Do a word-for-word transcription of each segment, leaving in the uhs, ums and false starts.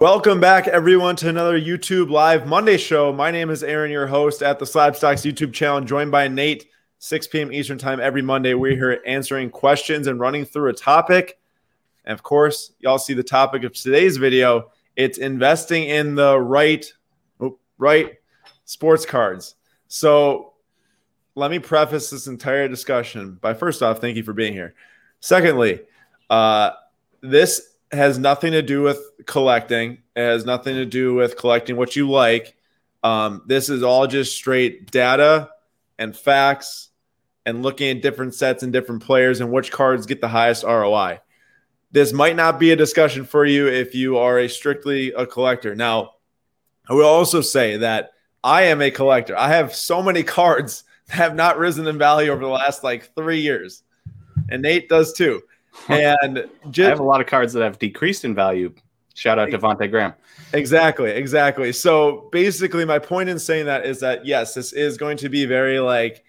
Welcome back, everyone, to another YouTube Live Monday show. My name is Aaron, your host at the Slab Stocks YouTube channel, joined by Nate, six p m Eastern time every Monday. We're here answering questions and running through a topic. And, of course, y'all see the topic of today's video. It's investing in the right, right sports cards. So let me preface this entire discussion by, first off, thank you for being here. Secondly, uh, this has nothing to do with collecting. It has nothing to do with collecting what you like. Um, this is all just straight data and facts and looking at different sets and different players and which cards get the highest R O I. This might not be a discussion for you if you are a strictly a collector. Now, I will also say that I am a collector. I have so many cards that have not risen in value over the last like three years. And Nate does too. And just, I have a lot of cards that have decreased in value. Shout out Devontae Graham. Exactly, exactly. So basically my point in saying that is that, yes, this is going to be very like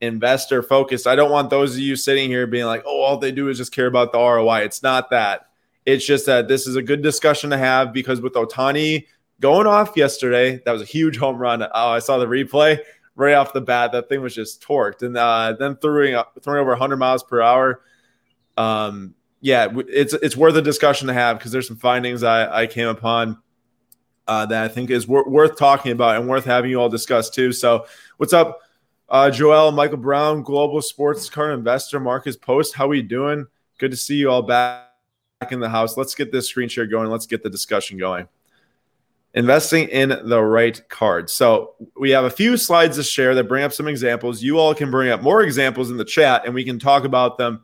investor focused. I don't want those of you sitting here being like, oh, all they do is just care about the R O I. It's not that. It's just that this is a good discussion to have because with Ohtani going off yesterday, that was a huge home run. Oh, I saw the replay right off the bat. That thing was just torqued. And uh, then throwing, throwing over one hundred miles per hour. Um, yeah, it's it's worth a discussion to have because there's some findings I, I came upon uh, that I think is wor- worth talking about and worth having you all discuss too. So what's up, uh, Joel, Michael Brown, Global Sports Card Investor, Marcus Post, how we doing? Good to see you all back in the house. Let's get this screen share going. Let's get the discussion going. Investing in the right card. So we have a few slides to share that bring up some examples. You all can bring up more examples in the chat and we can talk about them.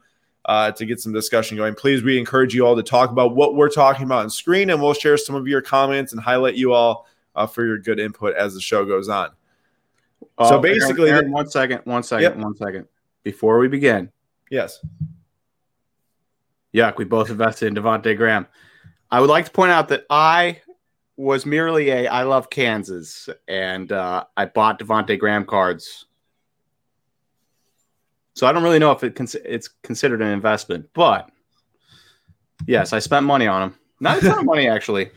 Uh, to get some discussion going, please, we encourage you all to talk about what we're talking about on screen, and we'll share some of your comments and highlight you all uh, for your good input as the show goes on. Uh, so basically, Aaron, Aaron, one second, one second, yep. one second. Before we begin. Yes. Yuck, we both invested in Devontae Graham. I would like to point out that I was merely a I love Kansas, and uh, I bought Devontae Graham cards. So I don't really know if it cons- it's considered an investment, but yes, I spent money on him. Not a ton of money, actually,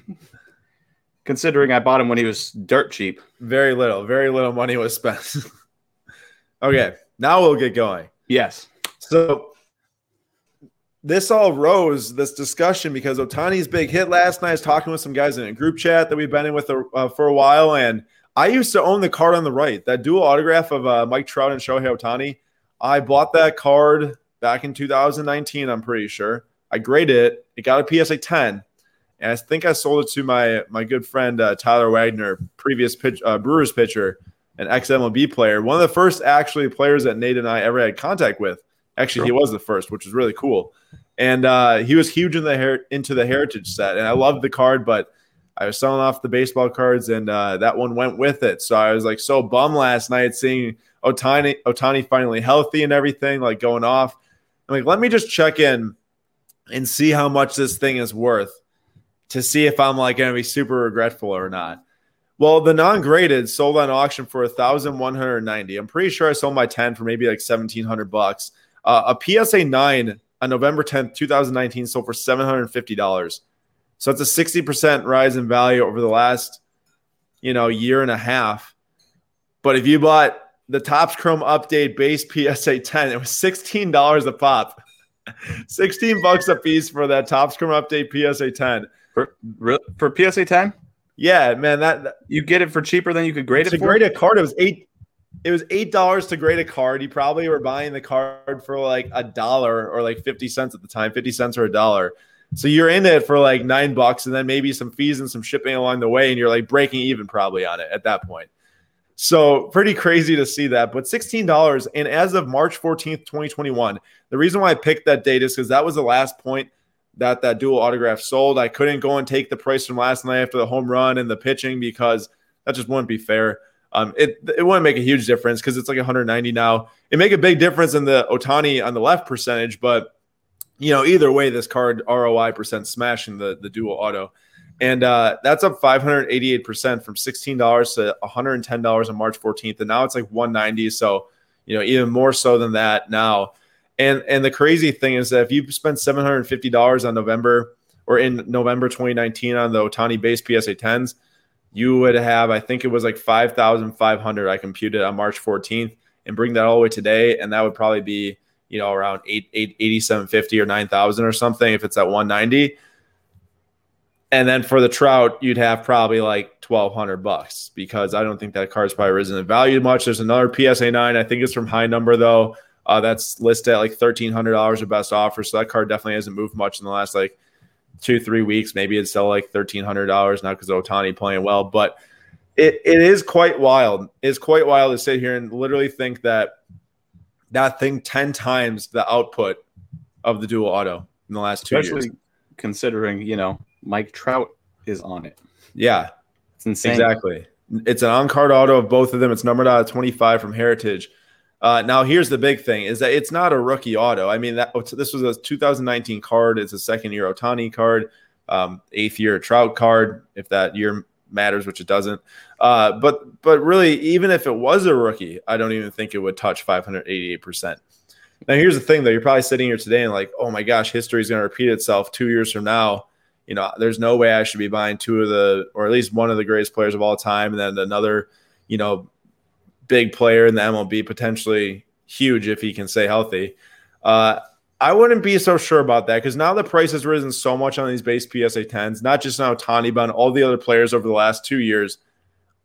considering I bought him when he was dirt cheap. Very little, very little money was spent. Okay, now we'll get going. Yes. So this all rose, this discussion, because Ohtani's big hit last night. I was talking with some guys in a group chat that we've been in with a, uh, for a while, and I used to own the card on the right, that dual autograph of uh, Mike Trout and Shohei Ohtani. I bought that card back in two thousand nineteen, I'm pretty sure. I graded it. It got a P S A ten. And I think I sold it to my my good friend, uh, Tyler Wagner, previous pitch, uh, Brewers pitcher, an ex-M L B player. One of the first, actually, players that Nate and I ever had contact with. Actually, sure. He was the first, which was really cool. And uh, he was huge in the her- into the Heritage set. And I loved the card, but I was selling off the baseball cards, and uh, that one went with it. So I was like so bummed last night seeing – Ohtani, Ohtani finally healthy and everything, like going off. I'm like, let me just check in and see how much this thing is worth to see if I'm like going to be super regretful or not. Well, the non-graded sold on auction for one thousand one hundred ninety dollars. I'm pretty sure I sold my ten for maybe like seventeen hundred dollars. Uh, a P S A nine on November tenth, twenty nineteen sold for seven hundred fifty dollars. So it's a sixty percent rise in value over the last, you know, year and a half. But if you bought the Topps Chrome update base P S A ten, it was sixteen dollars a pop. sixteen bucks a piece for that Topps Chrome update P S A ten. For, for P S A ten? Yeah, man, that, that you get it for cheaper than you could grade it for. To grade a card, it was eight it was eight dollars to grade a card. You probably were buying the card for like a dollar or like fifty cents at the time, fifty cents or a dollar. So you're in it for like nine bucks and then maybe some fees and some shipping along the way and you're like breaking even probably on it at that point. So pretty crazy to see that, but sixteen dollars. And as of March fourteenth, twenty twenty-one, the reason why I picked that date is because that was the last point that that dual autograph sold. I couldn't go and take the price from last night after the home run and the pitching because that just wouldn't be fair. Um, it it wouldn't make a huge difference because it's like one hundred ninety now. It make a big difference in the Ohtani on the left percentage, but you know either way, this card R O I percent smashing the the dual auto. And uh, that's up five hundred eighty-eight percent from sixteen dollars to one hundred ten dollars on March fourteenth. And now it's like one hundred ninety dollars. So, you know, even more so than that now. And and the crazy thing is that if you spend seven hundred fifty dollars on November or in November twenty nineteen on the Ohtani base P S A tens, you would have, I think it was like five thousand five hundred I computed on March fourteenth, and bring that all the way today, and that would probably be, you know, around eight thousand seven hundred fifty or nine thousand or something if it's at one ninety. And then for the Trout, you'd have probably like twelve hundred bucks, because I don't think that card's probably risen in value much. There's another P S A nine. I think it's from High Number, though. Uh, that's listed at like thirteen hundred dollars of best offer. So that card definitely hasn't moved much in the last like two, three weeks. Maybe it's still like thirteen hundred dollars now because Ohtani playing well. But it it is quite wild. It's quite wild to sit here and literally think that that thing ten times the output of the dual auto in the last two Especially years. Considering, you know, Mike Trout is on it. Yeah. It's insane. Exactly. It's an on-card auto of both of them. It's numbered out of twenty-five from Heritage. Uh, now, here's the big thing, is that it's not a rookie auto. I mean, that this was a two thousand nineteen card. It's a second-year Ohtani card, um, eighth-year Trout card, if that year matters, which it doesn't. Uh, but but really, even if it was a rookie, I don't even think it would touch five hundred eighty-eight percent. Now, here's the thing, though. You're probably sitting here today and like, oh, my gosh, history is going to repeat itself two years from now. You know, there's no way I should be buying two of the, or at least one of the greatest players of all time, and then another, you know, big player in the M L B, potentially huge if he can stay healthy. Uh, I wouldn't be so sure about that, because now the price has risen so much on these base P S A tens, not just now Ohtani, but on all the other players over the last two years.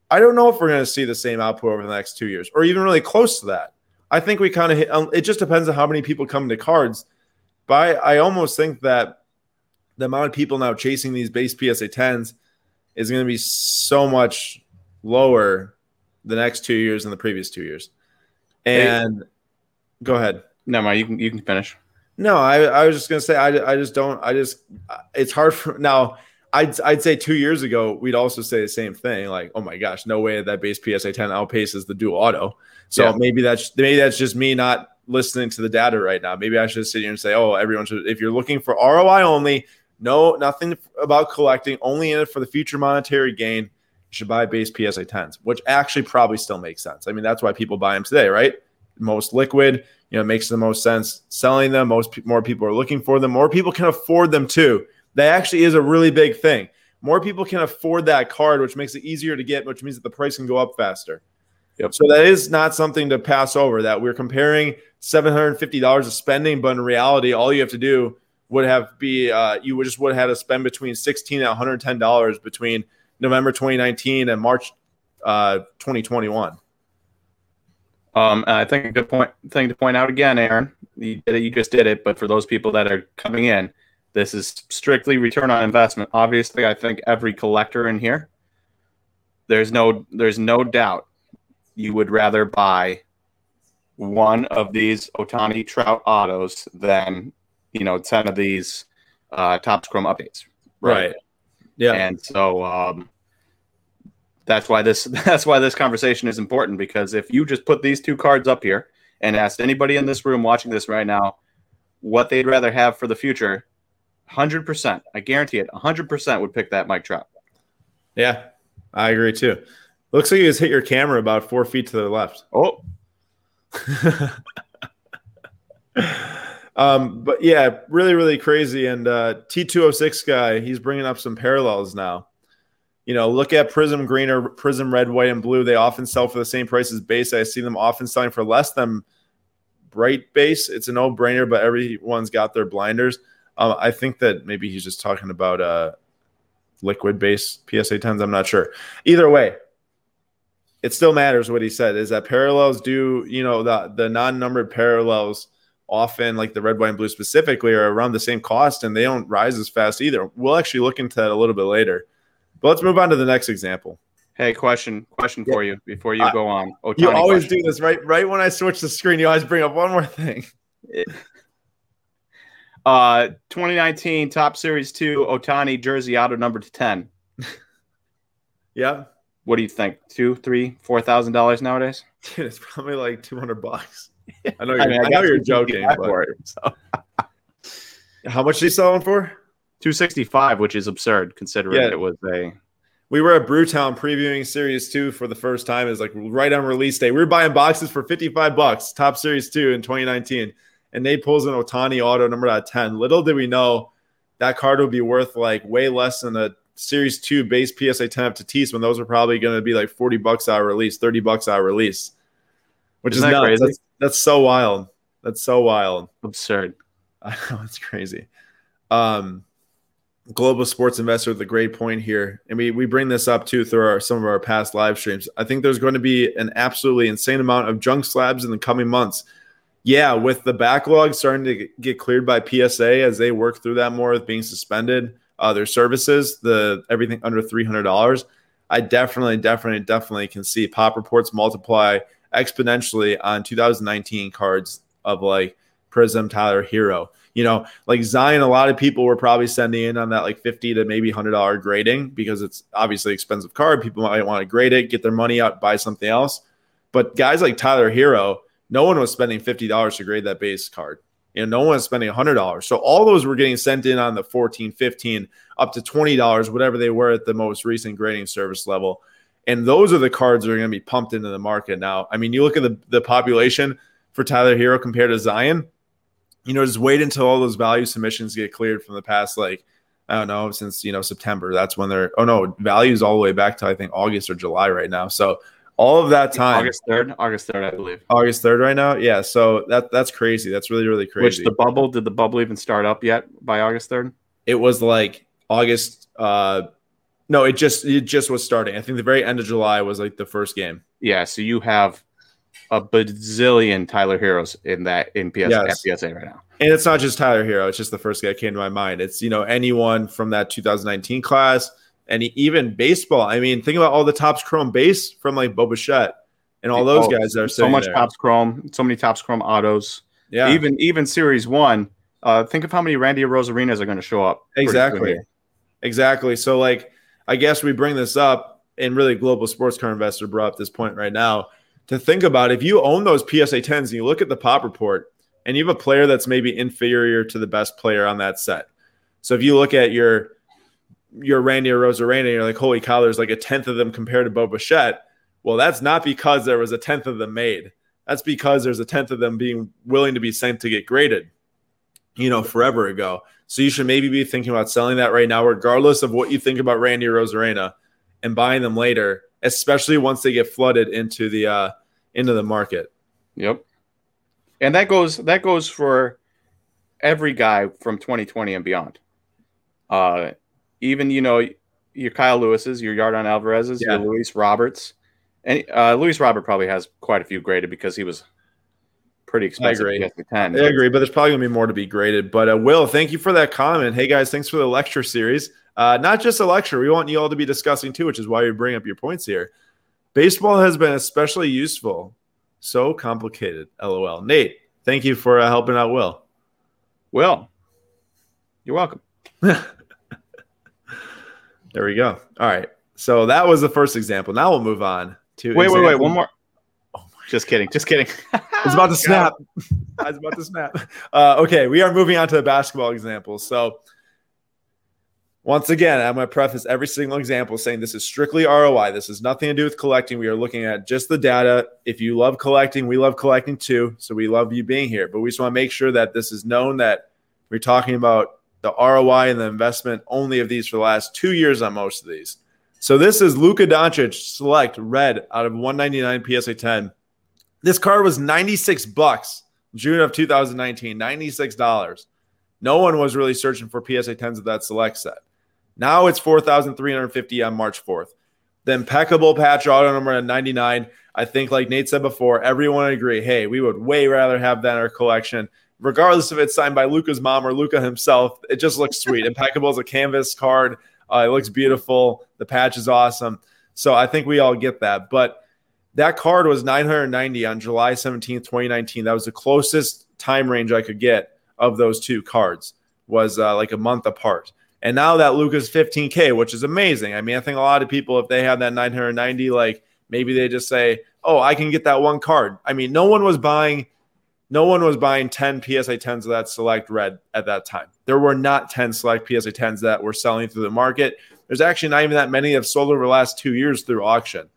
I don't know if we're going to see the same output over the next two years, or even really close to that. I think we kind of hit, it just depends on how many people come to cards. But I, I almost think that the amount of people now chasing these base P S A tens is going to be so much lower the next two years than the previous two years. And hey, go ahead. No, Ma, you can you can finish. No, I, I was just going to say, I, I just don't, I just, it's hard for, now, I'd, I'd say two years ago, we'd also say the same thing. Like, oh my gosh, no way that base P S A ten outpaces the dual auto. So yeah. maybe that's, maybe that's just me not listening to the data right now. Maybe I should sit here and say, oh, everyone should, if you're looking for R O I only, no, nothing about collecting, only in it for the future monetary gain, you should buy base P S A tens, which actually probably still makes sense. I mean, that's why people buy them today, right? Most liquid, you know, it makes the most sense selling them. Most more people are looking for them. More people can afford them too. That actually is a really big thing. More people can afford that card, which makes it easier to get, which means that the price can go up faster. Yep. So that is not something to pass over, that we're comparing seven hundred fifty dollars of spending, but in reality, all you have to do would have be uh, you would just would have had to spend between sixteen and one hundred ten dollars between November twenty nineteen and March uh, twenty twenty-one. Um, I think a good point thing to point out again, Aaron, you did it, you just did it, but for those people that are coming in, this is strictly return on investment. Obviously, I think every collector in here, there's no there's no doubt you would rather buy one of these Ohtani Trout autos than, you know, ten of these uh, Topps Chrome updates. Right. right. Yeah. And so um, that's why this that's why this conversation is important, because if you just put these two cards up here and asked anybody in this room watching this right now what they'd rather have for the future, one hundred percent, I guarantee it, one hundred percent would pick that Mike Trout. Yeah, I agree too. Looks like you just hit your camera about four feet to the left. Oh. Um, but yeah, really, really crazy. And uh, T two oh six guy, he's bringing up some parallels now. You know, look at Prism Green or Prism Red, White, and Blue. They often sell for the same price as base. I see them often selling for less than bright base. It's a no-brainer, but everyone's got their blinders. Um, I think that maybe he's just talking about uh, liquid base P S A tens. I'm not sure. Either way, it still matters what he said, is that parallels do, you know, the, the non-numbered parallels often, like the red, white, and blue specifically, are around the same cost, and they don't rise as fast either. We'll actually look into that a little bit later. But let's move on to the next example. Hey, question question yeah. for you before you uh, go on. Ohtani, you always question. do this, right? Right when I switch the screen, you always bring up one more thing. uh, twenty nineteen Topps Series two Ohtani jersey auto number to ten. Yeah. What do you think? Two, three, four thousand dollars nowadays? Dude, it's probably like two hundred bucks. I know you're, I mean, I I know you're joking. But for it, so. How much are you selling for? Two sixty five, which is absurd considering yeah. it was a. We were at Brewtown previewing Series Two for the first time. It was like right on release day. We were buying boxes for fifty five bucks. Topps Series Two in twenty nineteen, and Nate pulls an Ohtani auto numbered out of ten. Little did we know that card would be worth like way less than a Series two base P S A ten of Tatis when those are probably going to be like forty bucks out of release, thirty bucks out of release, which Isn't is nuts. Crazy? That's, that's so wild. That's so wild. Absurd. I know, it's crazy. Um, Global Sports Investor with a great point here. And we, we bring this up too through our, some of our past live streams. I think there's going to be an absolutely insane amount of junk slabs in the coming months. Yeah, with the backlog starting to get cleared by P S A as they work through that more with being suspended, uh, their services, the everything under three hundred dollars, I definitely, definitely, definitely can see pop reports multiply exponentially on two thousand nineteen cards of like Prism, Tyler Hero. You know, like Zion, a lot of people were probably sending in on that like fifty to maybe one hundred dollars grading because it's obviously an expensive card. People might want to grade it, get their money out, buy something else. But guys like Tyler Hero, no one was spending fifty dollars to grade that base card. You know, no one was spending one hundred dollars. So all those were getting sent in on the fourteen dollars, fifteen dollars, up to twenty dollars, whatever they were at the most recent grading service level. And those are the cards that are going to be pumped into the market now. I mean, you look at the, the population for Tyler Hero compared to Zion, you know, just wait until all those value submissions get cleared from the past, like, I don't know, since, you know, September. That's when they're – oh, no, values all the way back to, I think, August or July right now. So – all of that time. August third? August third, I believe. August third right now? Yeah, so that that's crazy. That's really, really crazy. Which the bubble, did the bubble even start up yet by August third? It was like August uh, – no, it just it just was starting. I think the very end of July was like the first game. Yeah, so you have a bazillion Tyler Heroes in that in P S A, yes. P S A right now. And it's not just Tyler Hero. It's just the first guy that came to my mind. It's, you know, anyone from that two thousand nineteen class – and even baseball. I mean, think about all the Topps Chrome base from like Bo Bichette and all those oh, guys that are so much there. Topps Chrome, so many Topps Chrome autos. Yeah, even even Series One. Uh, think of how many Randy Rosarinas are going to show up. Exactly, exactly. So like, I guess we bring this up, and really, Global Sports Car Investor brought up this point right now to think about. If you own those P S A tens and you look at the pop report, and you have a player that's maybe inferior to the best player on that set. So if you look at your You're Randy or Rosarena, you're like, holy cow, there's like a tenth of them compared to Bo Bichette. Well, that's not because there was a tenth of them made. That's because there's a tenth of them being willing to be sent to get graded, you know, forever ago. So you should maybe be thinking about selling that right now, regardless of what you think about Randy or Rosarena, and buying them later, especially once they get flooded into the uh, into the market. Yep. And that goes that goes for every guy from twenty twenty and beyond. Uh Even, you know, your Kyle Lewis's, your Yordan Alvarez's, yeah. your Luis Roberts. And uh, Luis Robert probably has quite a few graded because he was pretty expensive. I agree, ten, I agree but there's probably going to be more to be graded. But uh, Will, thank you for that comment. Hey, guys, thanks for the lecture series. Uh, not just a lecture. We want you all to be discussing, too, which is why you bring up your points here. Baseball has been especially useful. So complicated, LOL. Nate, thank you for uh, helping out Will. Will, you're welcome. There we go. All right. So that was the first example. Now we'll move on to Wait, example. wait, wait. One more. Oh my Just God. kidding. Just kidding. It's about to snap. I was about to snap. Uh, okay. We are moving on to the basketball example. So once again, I'm going to preface every single example saying this is strictly R O I. This has nothing to do with collecting. We are looking at just the data. If you love collecting, we love collecting too. So we love you being here. But we just want to make sure that this is known that we're talking about the R O I and the investment only of these for the last two years on most of these. So this is Luka Doncic Select Red out of one ninety-nine P S A ten. This card was ninety-six bucks June of two thousand nineteen, ninety-six dollars. No one was really searching for P S A tens of that Select set. Now it's four thousand three hundred fifty on March fourth. The Impeccable patch auto number at ninety-nine. I think like Nate said before, everyone would agree, hey, we would way rather have that in our collection. Regardless if it's signed by Luka's mom or Luka himself, it just looks sweet. Impeccable is a canvas card. Uh, it looks beautiful. The patch is awesome. So I think we all get that. But that card was nine hundred ninety on July seventeenth, twenty nineteen. That was the closest time range I could get of those two cards, was uh, like a month apart. And now that Luka's fifteen K, which is amazing. I mean, I think a lot of people, if they have that nine hundred ninety, like maybe they just say, oh, I can get that one card. I mean, no one was buying... No one was buying ten P S A tens of that Select Red at that time. There were not ten Select P S A tens that were selling through the market. There's actually not even that many that have sold over the last two years through auction.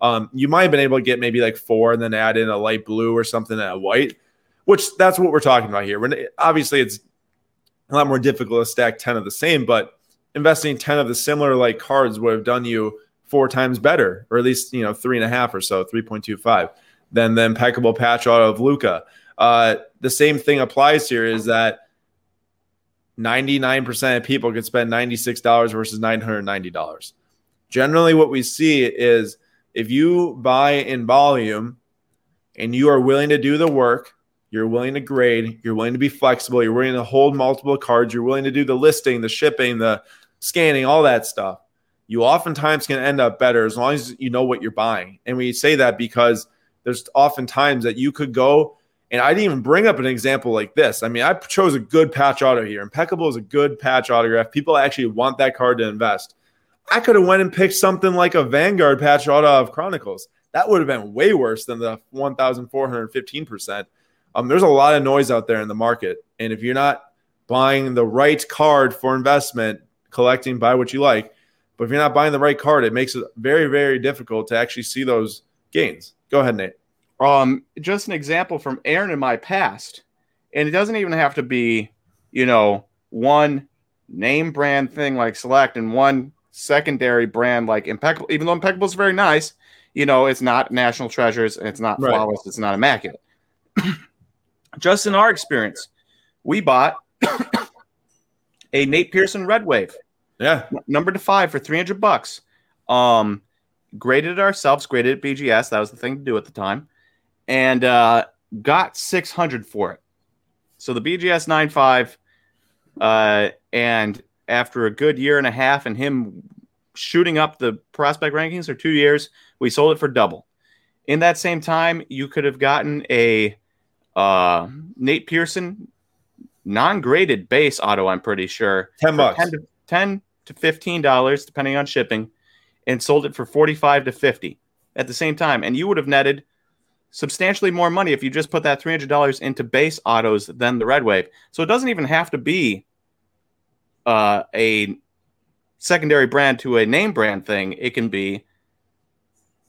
Um, you might have been able to get maybe like four and then add in a light blue or something and a white, which that's what we're talking about here. When it, obviously, it's a lot more difficult to stack ten of the same, but investing ten of the similar like cards would have done you four times better, or at least, you know, three and a half or so, three point two five, than the impeccable patch auto of Luka. Uh, the same thing applies here is that ninety-nine percent of people could spend ninety-six dollars versus nine hundred ninety dollars. Generally, what we see is if you buy in volume and you are willing to do the work, you're willing to grade, you're willing to be flexible, you're willing to hold multiple cards, you're willing to do the listing, the shipping, the scanning, all that stuff, you oftentimes can end up better as long as you know what you're buying. And we say that because there's oftentimes that you could go, and I didn't even bring up an example like this. I mean, I chose a good patch auto here. Impeccable is a good patch autograph. People actually want that card to invest. I could have went and picked something like a Vanguard patch auto of Chronicles. That would have been way worse than the one thousand four hundred fifteen percent. Um, there's a lot of noise out there in the market. And if you're not buying the right card for investment, collecting, buy what you like, but if you're not buying the right card, it makes it very, very difficult to actually see those gains. Go ahead, Nate. Um, just an example from Aaron in my past, and it doesn't even have to be, you know, one name brand thing like Select and one secondary brand like Impeccable. Even though Impeccable is very nice, you know, it's not National Treasures and it's not flawless, right. It's not immaculate. Just in our experience, we bought a Nate Pearson Red Wave, yeah, number to five for three hundred bucks. Um, graded it ourselves, graded at B G S. That was the thing to do at the time. And uh, got six hundred for it. So the B G S nine point five, uh, and after a good year and a half and him shooting up the prospect rankings for two years, we sold it for double. In that same time, you could have gotten a uh, Nate Pearson non-graded base auto, I'm pretty sure. ten bucks. ten to fifteen dollars, depending on shipping, and sold it for forty-five to fifty at the same time. And you would have netted substantially more money if you just put that three hundred dollars into base autos than the Red Wave. So it doesn't even have to be uh, a secondary brand to a name brand thing. It can be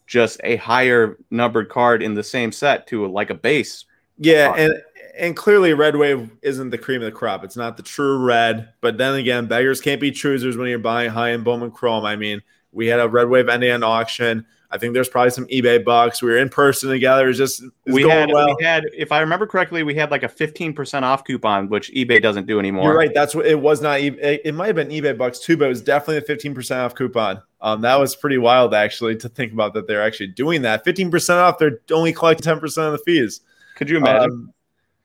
just a higher numbered card in the same set to like a base. Yeah, auto. and and clearly Red Wave isn't the cream of the crop. It's not the true red. But then again, beggars can't be choosers when you're buying high-end Bowman Chrome. I mean, we had a Red Wave end-to-end auction. I think there's probably some eBay bucks. We were in person together. It was just it was we going had well. we had, if I remember correctly, we had like a fifteen percent off coupon, which eBay doesn't do anymore. You're right. That's what it was. Not it, it might have been eBay bucks too, but it was definitely a fifteen percent off coupon. Um, that was pretty wild actually to think about that they're actually doing that. fifteen percent off. They're only collecting ten percent of the fees. Could you imagine? Um,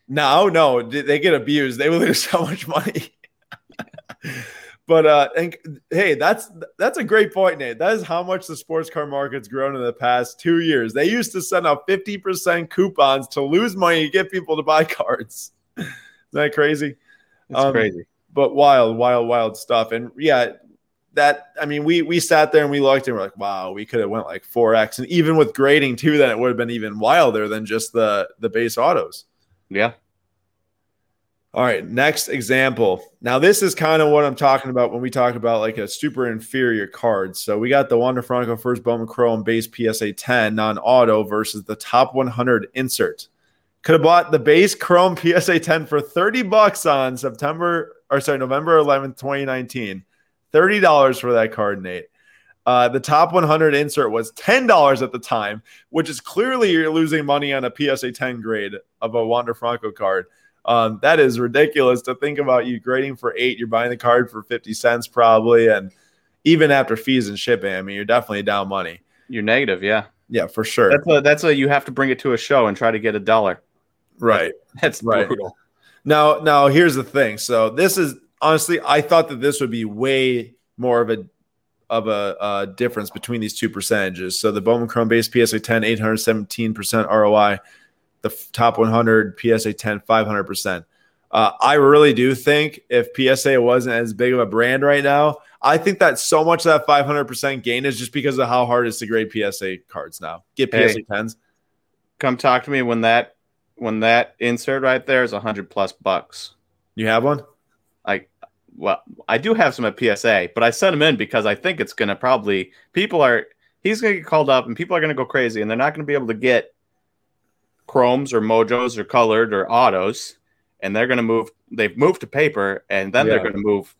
no, no, they get abused. They will lose so much money. But uh, and hey, that's that's a great point, Nate. That is how much the sports card market's grown in the past two years. They used to send out fifty percent coupons to lose money to get people to buy cards. Isn't that crazy? That's um, crazy. But wild, wild, wild stuff. And yeah, that I mean, we we sat there and we looked and we're like, wow, we could have went like four X. And even with grading too, then it would have been even wilder than just the the base autos. Yeah. All right, next example. Now, this is kind of what I'm talking about when we talk about like a super inferior card. So we got the Wander Franco first Bowman Chrome base P S A ten non-auto versus the top one hundred insert. Could have bought the base Chrome P S A ten for thirty bucks on September or sorry, November eleventh, twenty nineteen. thirty dollars for that card, Nate. Uh, the top one hundred insert was ten dollars at the time, which is clearly you're losing money on a P S A ten grade of a Wander Franco card. Um, that is ridiculous to think about. You grading for eight, you're buying the card for fifty cents probably. And even after fees and shipping, I mean, you're definitely down money. You're negative. Yeah. Yeah, for sure. That's a, that's a, you have to bring it to a show and try to get a dollar. Right. That's, that's right. Brutal. Now, now here's the thing. So this is honestly, I thought that this would be way more of a, of a, uh, difference between these two percentages. So the Bowman Chrome base P S A ten, eight hundred seventeen percent R O I, the top one hundred P S A ten, five hundred percent. Uh, I really do think if P S A wasn't as big of a brand right now, I think that so much of that five hundred percent gain is just because of how hard it is to grade P S A cards now. Get P S A hey, tens. Come talk to me when that when that insert right there is one hundred plus bucks. You have one? I well, I do have some at P S A, but I sent them in because I think it's going to probably people are he's going to get called up and people are going to go crazy and they're not going to be able to get Chromes or mojos or colored or autos, and they're going to move. They've moved to paper, and then yeah. they're going to move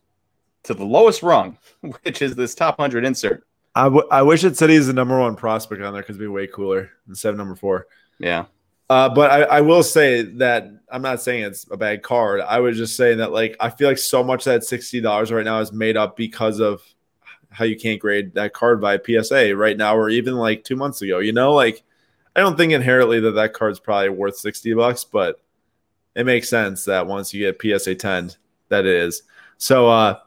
to the lowest rung, which is this top one hundred insert. I, w- I wish it said he's the number one prospect on there because it'd be way cooler instead of number four. Yeah. Uh, but I, I will say that I'm not saying it's a bad card. I was just saying that, like, I feel like so much of that sixty dollars right now is made up because of how you can't grade that card by P S A right now or even like two months ago. You know, like, I don't think inherently that that card's probably worth sixty bucks, but it makes sense that once you get P S A ten, that it is. So, uh,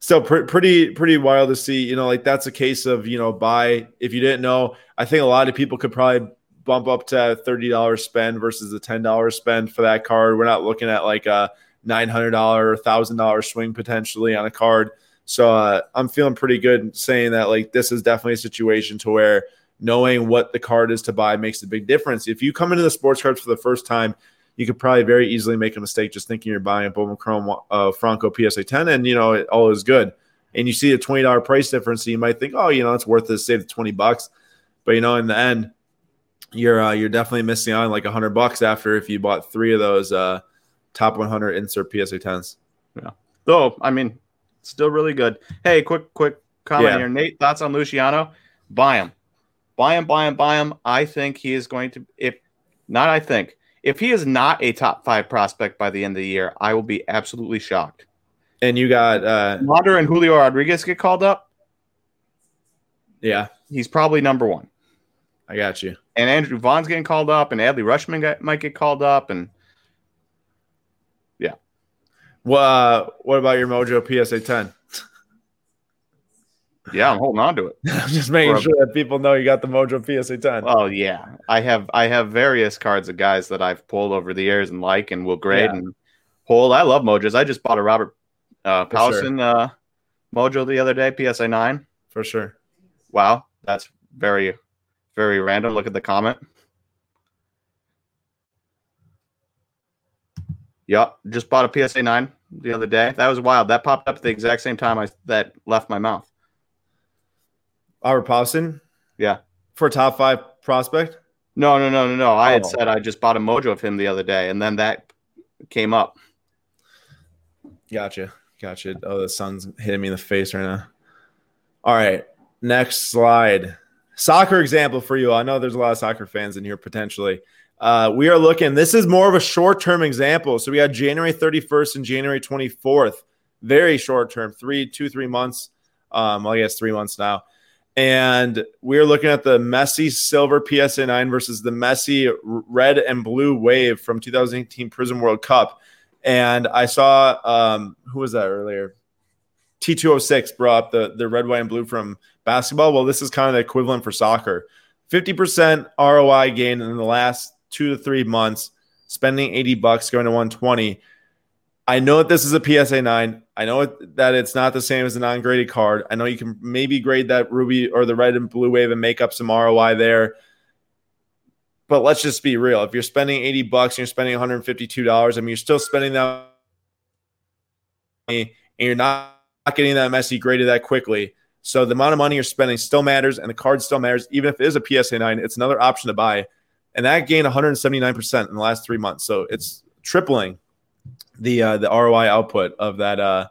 So pr- pretty pretty wild to see, you know, like that's a case of, you know, buy. If you didn't know, I think a lot of people could probably bump up to a thirty dollars spend versus a ten dollars spend for that card. We're not looking at like a nine hundred dollars or one thousand dollars swing potentially on a card. So uh, I'm feeling pretty good saying that, like, this is definitely a situation to where knowing what the card is to buy makes a big difference. If you come into the sports cards for the first time, you could probably very easily make a mistake just thinking you're buying a Bowman Chrome uh, Franco P S A ten, and, you know, it all is good. And you see a twenty dollars price difference, so you might think, oh, you know, it's worth it to save the twenty bucks. But, you know, in the end, you're uh, you're definitely missing on like one hundred bucks after if you bought three of those uh, top one hundred insert P S A tens. Yeah. So, I mean, still really good. Hey, quick, quick comment yeah. here. Nate, thoughts on Luciano? Buy him. Buy him, buy him, buy him. I think he is going to – if not I think – if he is not a top five prospect by the end of the year, I will be absolutely shocked. And you got uh, Wander and Julio Rodriguez get called up. Yeah, he's probably number one. I got you. And Andrew Vaughn's getting called up, and Adley Rutschman got, might get called up, and yeah. Well, uh, what about your Mojo P S A ten? Yeah, I'm holding on to it. I'm just making For sure a, that people know you got the Mojo P S A ten. Oh yeah, I have I have various cards of guys that I've pulled over the years and like and will grade yeah. and hold. I love Mojos. I just bought a Robert uh, Powson sure. uh, Mojo the other day, P S A nine. For sure. Wow, that's very, very random. Look at the comment. Yep, just bought a P S A nine the other day. That was wild. That popped up at the exact same time I that left my mouth. Robert Powson? Yeah. For a top five prospect? No, no, no, no, no. I oh. had said I just bought a Mojo of him the other day, and then that came up. Gotcha. Gotcha. Oh, the sun's hitting me in the face right now. All right. Next slide. Soccer example for you. I know there's a lot of soccer fans in here potentially. Uh, we are looking. This is more of a short-term example. So we got January thirty-first and January twenty-fourth. Very short-term. Three, two, three months. Um, well, I guess three months now. And we're looking at the Messi silver P S A nine versus the Messi red and blue wave from two thousand eighteen Prism World Cup. And I saw, um, who was that earlier? T two oh six brought up the, the red, white, and blue from basketball. Well, this is kind of the equivalent for soccer. fifty percent R O I gain in the last two to three months, spending eighty bucks, going to one twenty. I know that this is a P S A nine. I know it, that it's not the same as a non-graded card. I know you can maybe grade that ruby or the red and blue wave and make up some R O I there. But let's just be real. If you're spending eighty bucks and you're spending one hundred fifty-two dollars, I mean, you're still spending that money and you're not getting that Messi graded that quickly. So the amount of money you're spending still matters and the card still matters. Even if it is a P S A nine, it's another option to buy. And that gained one hundred seventy-nine percent in the last three months. So it's tripling the uh, the R O I output of that uh,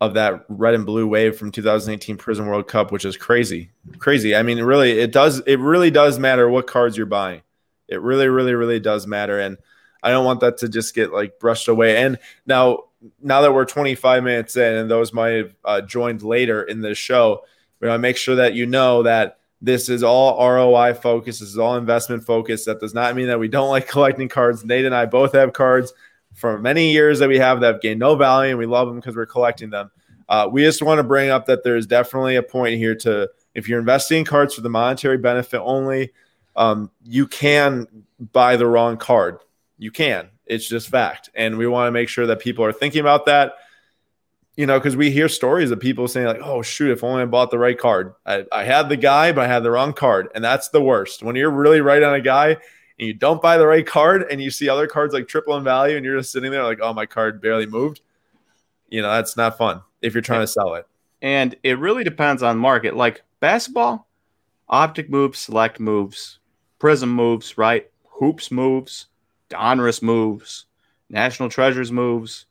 of that red and blue wave from two thousand eighteen Prism World Cup, which is crazy, crazy. I mean, it really, it does, it really does matter what cards you're buying. It really, really, really does matter, and I don't want that to just get like brushed away. And now, now that we're twenty-five minutes in, and those might have uh, joined later in this show, we want to make sure that you know that this is all R O I focused. This is all investment focused. That does not mean that we don't like collecting cards. Nate and I both have cards for many years that we have that have gained no value, and we love them because we're collecting them. Uh, we just want to bring up that there's definitely a point here to, if you're investing in cards for the monetary benefit only, um, you can buy the wrong card. You can. It's just fact. And we want to make sure that people are thinking about that, you know, because we hear stories of people saying like, oh, shoot, if only I bought the right card. I, I had the guy, but I had the wrong card. And that's the worst. When you're really right on a guy, and you don't buy the right card, and you see other cards like triple in value, and you're just sitting there like, oh, my card barely moved. You know, that's not fun if you're trying and, to sell it. And it really depends on market. Like basketball, Optic moves, Select moves, Prism moves, right? Hoops moves, Donruss moves, National Treasures moves.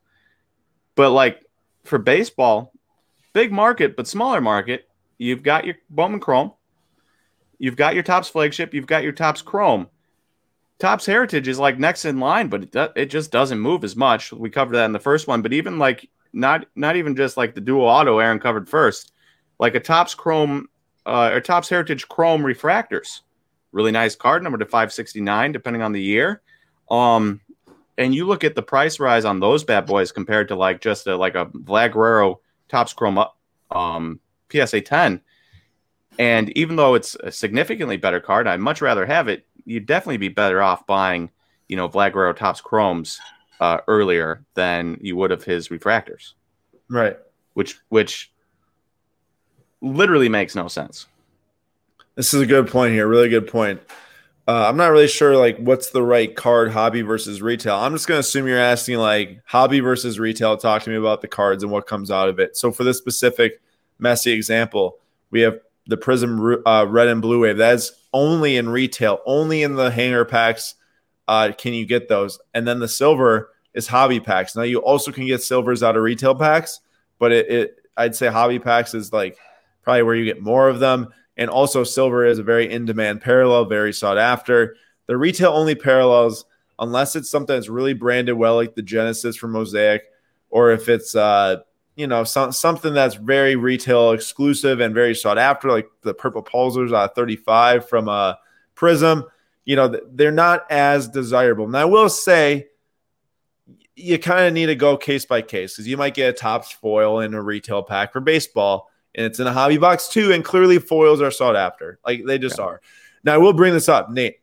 But, like, for baseball, big market but smaller market, you've got your Bowman Chrome. You've got your Topps flagship. You've got your Topps Chrome. Topps Heritage is, like, next in line, but it, do- it just doesn't move as much. We covered that in the first one. But even, like, not not even just, like, the dual auto Aaron covered first. Like a Topps Chrome uh, or Topps Heritage Chrome refractors. Really nice card, number to five sixty-nine, depending on the year. Um, and you look at the price rise on those bad boys compared to like just a, like a Vlad Guerrero Topps Chrome um, P S A ten. And even though it's a significantly better card, I'd much rather have it. You'd definitely be better off buying, you know, Vlad Guerrero Topps Chromes uh, earlier than you would of his refractors. Right. Which, which literally makes no sense. This is a good point here. Really good point. Uh, I'm not really sure like what's the right card, hobby versus retail. I'm just going to assume you're asking like hobby versus retail. Talk to me about the cards and what comes out of it. So for this specific Messi example, we have the Prism uh, Red and Blue Wave. That is only in retail, only in the hanger packs uh, can you get those. And then the silver is hobby packs. Now you also can get silvers out of retail packs, but it, it I'd say hobby packs is like probably where you get more of them. And also silver is a very in-demand parallel, very sought after. The retail-only parallels, unless it's something that's really branded well, like the Genesis from Mosaic, or if it's uh, you know so- something that's very retail exclusive and very sought after, like the Purple Pulsars uh, thirty-five from uh, Prism, you know they're not as desirable. Now I will say you kind of need to go case by case because you might get a Topps foil in a retail pack for baseball. And it's in a hobby box too, and clearly foils are sought after. Like, they just yeah. are. Now, I will bring this up. Nate,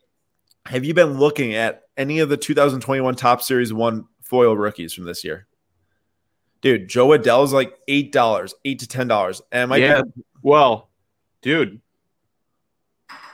have you been looking at any of the two thousand twenty-one Topps Series one foil rookies from this year? Dude, Joe Adele's like eight dollars, eight to ten dollars. And I yeah. be- well, dude,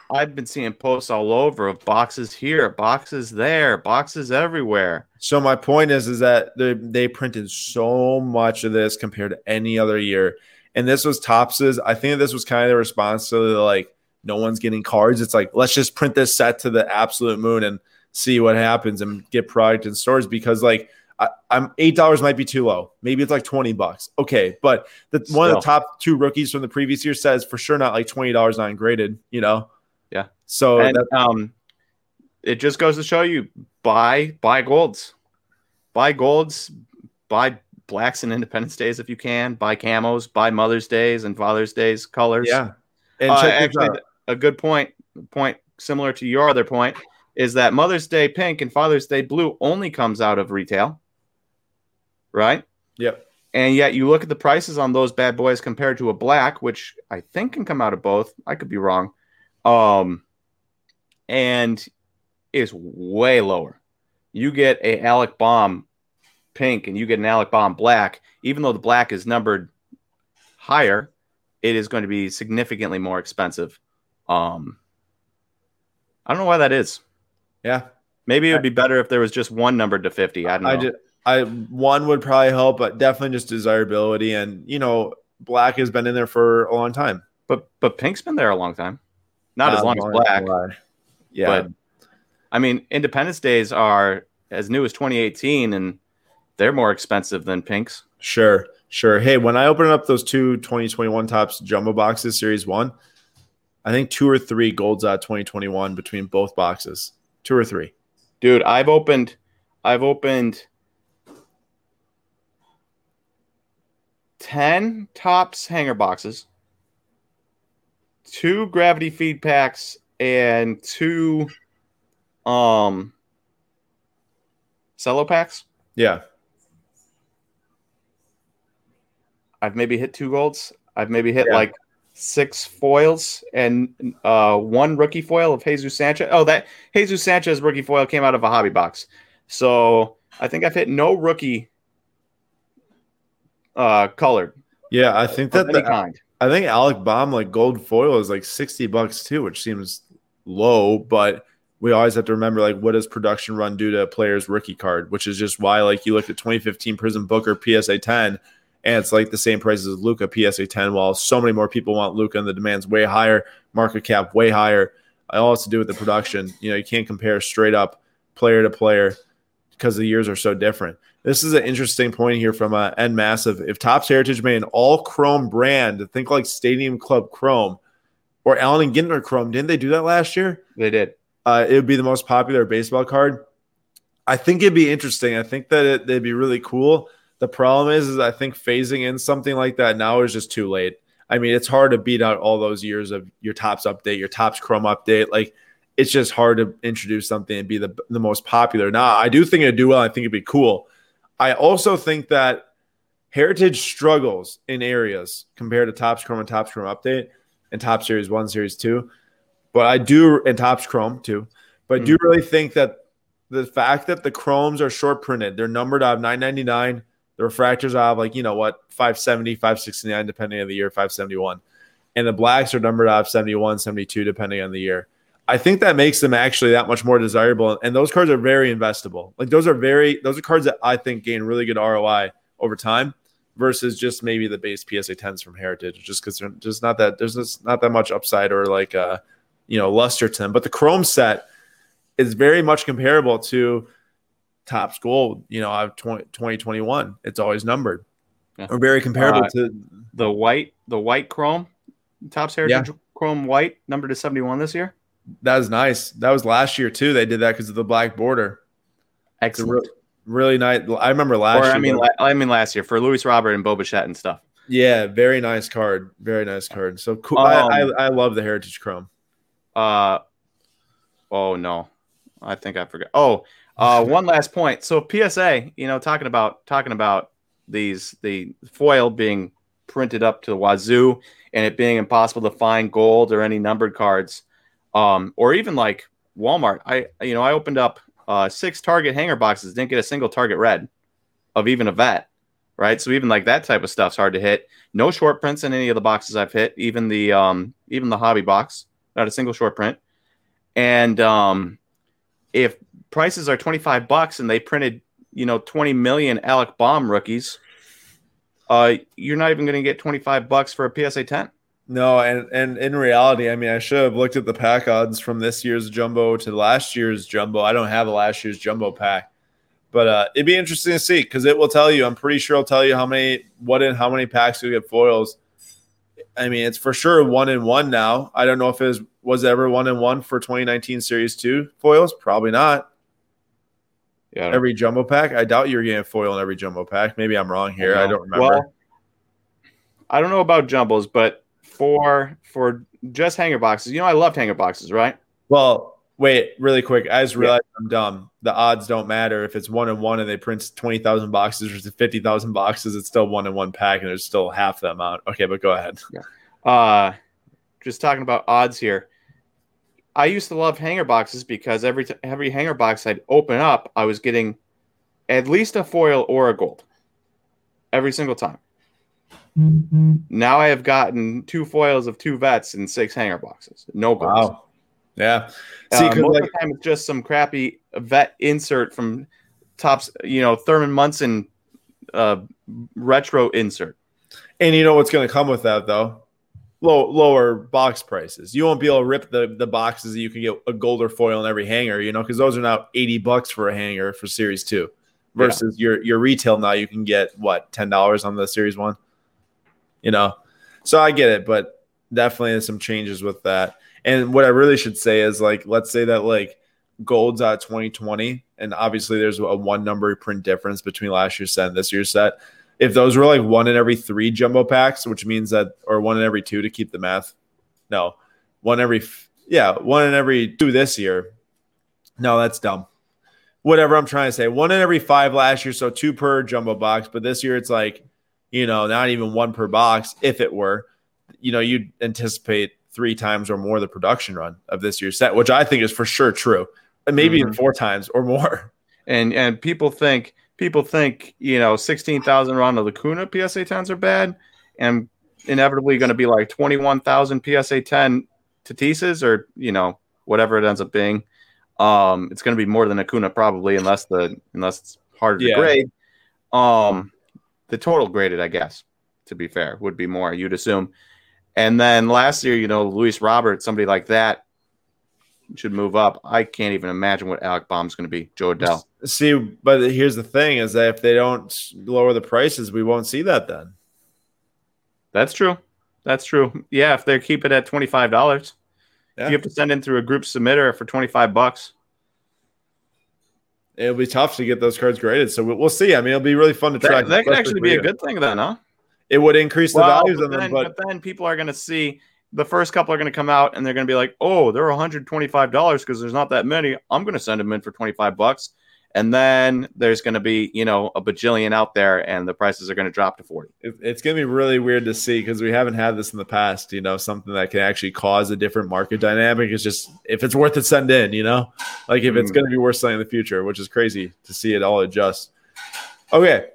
I've been seeing posts all over of boxes here, boxes there, boxes everywhere. So my point is, is that they, they printed so much of this compared to any other year. And this was Topps's. I think this was kind of the response to the, like, no one's getting cards. It's like, let's just print this set to the absolute moon and see what happens and get product in stores because, like, I, I'm eight dollars might be too low. Maybe it's like twenty bucks. Okay. But the, one of the top two rookies from the previous year says for sure not like twenty dollars not graded, you know? Yeah. So and, that, um, it just goes to show you buy, buy golds, buy golds, buy Blacks and Independence Days if you can. Buy camos, buy Mother's Days and Father's Days colors. Yeah, and uh, actually, out. a good point. Point similar to your other point is that Mother's Day pink and Father's Day blue only comes out of retail, right? Yep. And yet you look at the prices on those bad boys compared to a black, which I think can come out of both. I could be wrong, um, and is way lower. You get a Alec Bohm pink and you get an Alec Bohm black, even though the black is numbered higher, it is going to be significantly more expensive. Um, I don't know why that is. Yeah. Maybe it would be better if there was just one numbered to fifty. I don't know. I, did, I one would probably help, but definitely just desirability. And, you know, black has been in there for a long time. But but pink's been there a long time. Not, Not as long, long as black. Long. Yeah. But, I mean, Independence Days are as new as twenty eighteen and they're more expensive than pinks. Sure, sure. Hey, when I open up those two twenty twenty-one Topps Jumbo boxes, Series one, I think two or three golds out twenty twenty-one between both boxes. Two or three. Dude, I've opened I've opened ten Topps hanger boxes, two gravity feed packs, and two um, cello packs. Yeah. I've maybe hit two golds. I've maybe hit yeah. like six foils and uh, one rookie foil of Jesus Sanchez. Oh, that Jesus Sanchez rookie foil came out of a hobby box. So I think I've hit no rookie uh, colored. Yeah, I think that the, kind. I think Alec Bohm like gold foil is like sixty bucks too, which seems low, but we always have to remember, like, what does production run do to a player's rookie card, which is just why, like, you looked at twenty fifteen Prism Booker P S A ten, and it's, like, the same price as Luka P S A ten, while so many more people want Luka, and the demand's way higher, market cap way higher. It all has to do with the production. You know, you can't compare straight up player to player. because the years are so different. This is an interesting point here from uh, N Massive. If Topps Heritage made an all chrome brand, think like Stadium Club Chrome or Allen and Gintner Chrome, didn't they do that last year? They did. Uh, it would be the most popular baseball card. I think it'd be interesting. I think that it, it'd be really cool. The problem is, is I think phasing in something like that now is just too late. I mean, it's hard to beat out all those years of your Topps update, your Topps Chrome update. Like, it's just hard to introduce something and be the, the most popular. Now, I do think it'd do well. I think it'd be cool. I also think that Heritage struggles in areas compared to Topps Chrome and Topps Chrome update and Topps Series one, Series two. But I do, and Topps Chrome too. But I do really think that the fact that the Chromes are short printed, they're numbered out of nine ninety-nine. The refractors out of, like, you know what, five seventy, five sixty-nine, depending on the year, five seventy-one. And the blacks are numbered out of seventy-one, seventy-two, depending on the year. I think that makes them actually that much more desirable. And those cards are very investable. Like, those are very, those are cards that I think gain really good R O I over time versus just maybe the base P S A tens from Heritage, just because they're just not that, there's just not that much upside or like, uh, you know, luster to them. But the Chrome set is very much comparable to Topps Gold, you know, I have twenty twenty-one. It's always numbered. Yeah. Or very comparable uh, to the white, the white Chrome, Topps Heritage yeah. Chrome white, numbered to seventy-one this year. That was nice. That was last year too. They did that because of the black border. Excellent. Re- really nice. I remember last or, year. I mean, la- I mean last year for Luis Robert and Bo Bichette and stuff. Yeah, very nice card. Very nice card. So cool. Um, I, I I love the Heritage Chrome. Uh, oh no, I think I forgot. Oh. Uh, one last point. So P S A, you know, talking about talking about these the foil being printed up to the wazoo and it being impossible to find gold or any numbered cards, um, or even like Walmart. I you know I opened up uh, six Target hanger boxes, didn't get a single Target red of even a vet, right? So even like that type of stuff's hard to hit. No short prints in any of the boxes I've hit. Even the um, even the hobby box, not a single short print. And um, if prices are twenty-five bucks and they printed, you know, twenty million Alec Bohm rookies, uh, you're not even going to get twenty-five bucks for a P S A ten. No. And, and in reality, I mean, I should have looked at the pack odds from this year's jumbo to last year's jumbo. I don't have a last year's jumbo pack, but uh, it'd be interesting to see, cause it will tell you, I'm pretty sure it'll tell you how many, what in how many packs you get foils. I mean, it's for sure one in one now. I don't know if it was, was ever one in one for twenty nineteen Series two foils. Probably not. Yeah, every jumbo pack. I doubt you're getting foil in every jumbo pack. Maybe I'm wrong here. I, I don't remember. Well, I don't know about jumbos, but for for just hanger boxes, you know, I loved hanger boxes, right? Well, wait, really quick. I just realized yeah. I'm dumb. The odds don't matter. If it's one in one and they print twenty thousand boxes or fifty thousand boxes, it's still one in one pack and there's still half the amount. Okay, but go ahead. Yeah. Uh, just talking about odds here. I used to love hanger boxes because every t- every hanger box I'd open up, I was getting at least a foil or a gold every single time. Mm-hmm. Now I have gotten two foils of two vets and six hanger boxes. No goals. Wow. Yeah. See, uh, most like- of the time it's just some crappy vet insert from Topps, you know, Thurman Munson uh, retro insert. And you know what's going to come with that, though? Low, lower box prices. You won't be able to rip the, the boxes that you can get a gold or foil in every hanger, you know, because those are now eighty bucks for a hanger for Series two versus yeah. your your retail now you can get, what, ten dollars on the Series one? You know, so I get it, but definitely there's some changes with that. And what I really should say is, like, let's say that, like, gold's out of twenty twenty, and obviously there's a one-number print difference between last year's set and this year's set. If those were like one in every three jumbo packs, which means that, or one in every two to keep the math. No, one every, yeah, one in every two this year. No, that's dumb. Whatever I'm trying to say. One in every five last year, so two per jumbo box. But this year it's like, you know, not even one per box. If it were, you know, you'd anticipate three times or more the production run of this year's set, which I think is for sure true. And maybe mm-hmm. even four times or more. And and people think, People think, you know, sixteen thousand Ronald Acuna P S A tens are bad, and inevitably going to be like twenty-one thousand P S A ten Tatises or, you know, whatever it ends up being. Um, it's going to be more than Acuna probably, unless the unless it's harder yeah. to grade. Um, the total graded, I guess, to be fair, would be more, you'd assume. And then last year, you know, Luis Robert, somebody like that, should move up. I can't even imagine what Alec Bohm's going to be. Joe Adele. See, but here's the thing is that if they don't lower the prices, we won't see that then. That's true. That's true. Yeah, if they keep it at twenty-five dollars, yeah. You have to send in through a group submitter for twenty-five bucks. It'll be tough to get those cards graded, so we'll see. I mean, it'll be really fun to that, track. That could actually be a good thing then, huh? It would increase well, the values on them. But, but then people are going to see the first couple are going to come out, and they're going to be like, oh, they're one hundred twenty-five dollars because there's not that many. I'm going to send them in for twenty-five bucks, and then there's going to be, you know, a bajillion out there, and the prices are going to drop to forty. It, it's going to be really weird to see because we haven't had this in the past, you know, something that can actually cause a different market dynamic. It's just if it's worth it, send in, you know, like if it's mm. going to be worth something in the future, which is crazy to see it all adjust. Okay.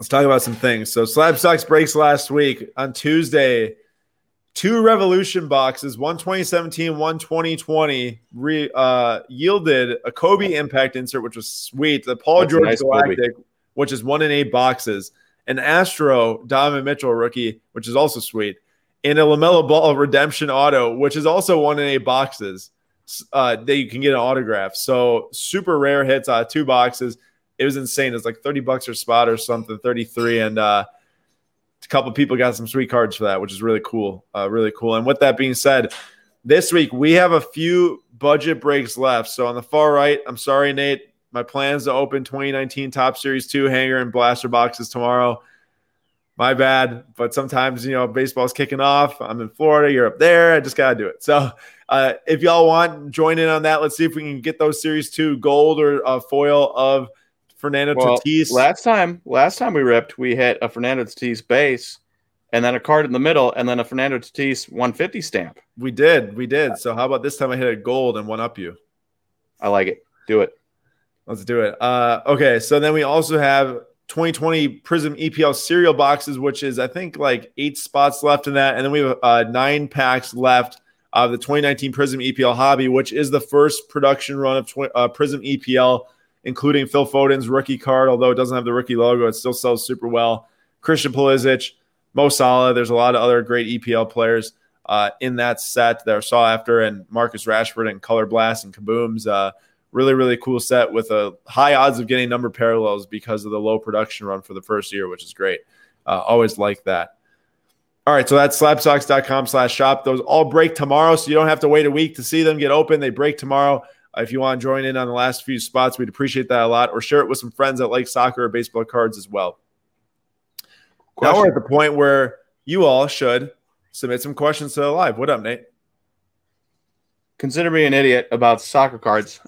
Let's talk about some things. So Slab Stocks breaks last week on Tuesday. Two revolution boxes, one twenty seventeen, one twenty twenty, re, uh, yielded a Kobe Impact insert, which was sweet. The Paul That's George nice Galactic, Kobe. Which is one in eight boxes. An Astro Donovan Mitchell rookie, which is also sweet. And a LaMelo Ball Redemption auto, which is also one in eight boxes uh, that you can get an autograph. So super rare hits out of two boxes. It was insane. It's like thirty bucks or spot or something, thirty-three. And, uh, a couple of people got some sweet cards for that, which is really cool. Uh, really cool. And with that being said, this week we have a few budget breaks left. So on the far right, I'm sorry, Nate, my plans to open twenty nineteen Topps Series two hanger and blaster boxes tomorrow. My bad. But sometimes, you know, baseball's kicking off. I'm in Florida. You're up there. I just got to do it. So uh, if y'all want, join in on that. Let's see if we can get those Series two gold or uh, foil of Fernando well, Tatis. Last time, last time we ripped, we hit a Fernando Tatis base, and then a card in the middle, and then a Fernando Tatis one fifty stamp. We did, we did. So how about this time? I hit a gold and one up you. I like it. Do it. Let's do it. Uh, okay. So then we also have twenty twenty Prism E P L cereal boxes, which is I think like eight spots left in that, and then we have uh, nine packs left of the twenty nineteen Prism E P L hobby, which is the first production run of tw- uh, Prism E P L. Including Phil Foden's rookie card, although it doesn't have the rookie logo, it still sells super well. Christian Pulisic, Mo Salah, there's a lot of other great E P L players uh, in that set that are sought after, and Marcus Rashford and Color Blast and Kaboom's uh, really, really cool set with a high odds of getting number parallels because of the low production run for the first year, which is great. Uh, always like that. All right, so that's slabstocks.com slash shop. Those all break tomorrow, so you don't have to wait a week to see them get open. They break tomorrow. If you want to join in on the last few spots, we'd appreciate that a lot. Or share it with some friends that like soccer or baseball cards as well. Question. Now we're at the point where you all should submit some questions to the live. What up, Nate? Consider me an idiot about soccer cards.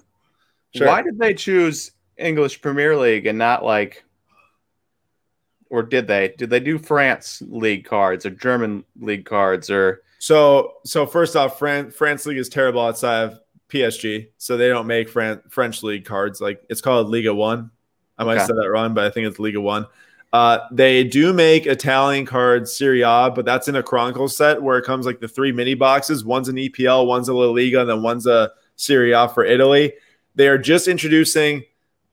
Sure. Why did they choose English Premier League and not like, or did they? Did they do France League cards or German League cards? Or So, so first off, Fran- France League is terrible outside of P S G, so they don't make Fran- French league cards. Like it's called Liga One. I might okay. say that wrong, but I think it's Liga One. Uh, they do make Italian cards, Serie A, but that's in a Chronicle set where it comes like the three mini boxes. One's an E P L, one's a La Liga, and then one's a Serie A for Italy. They are just introducing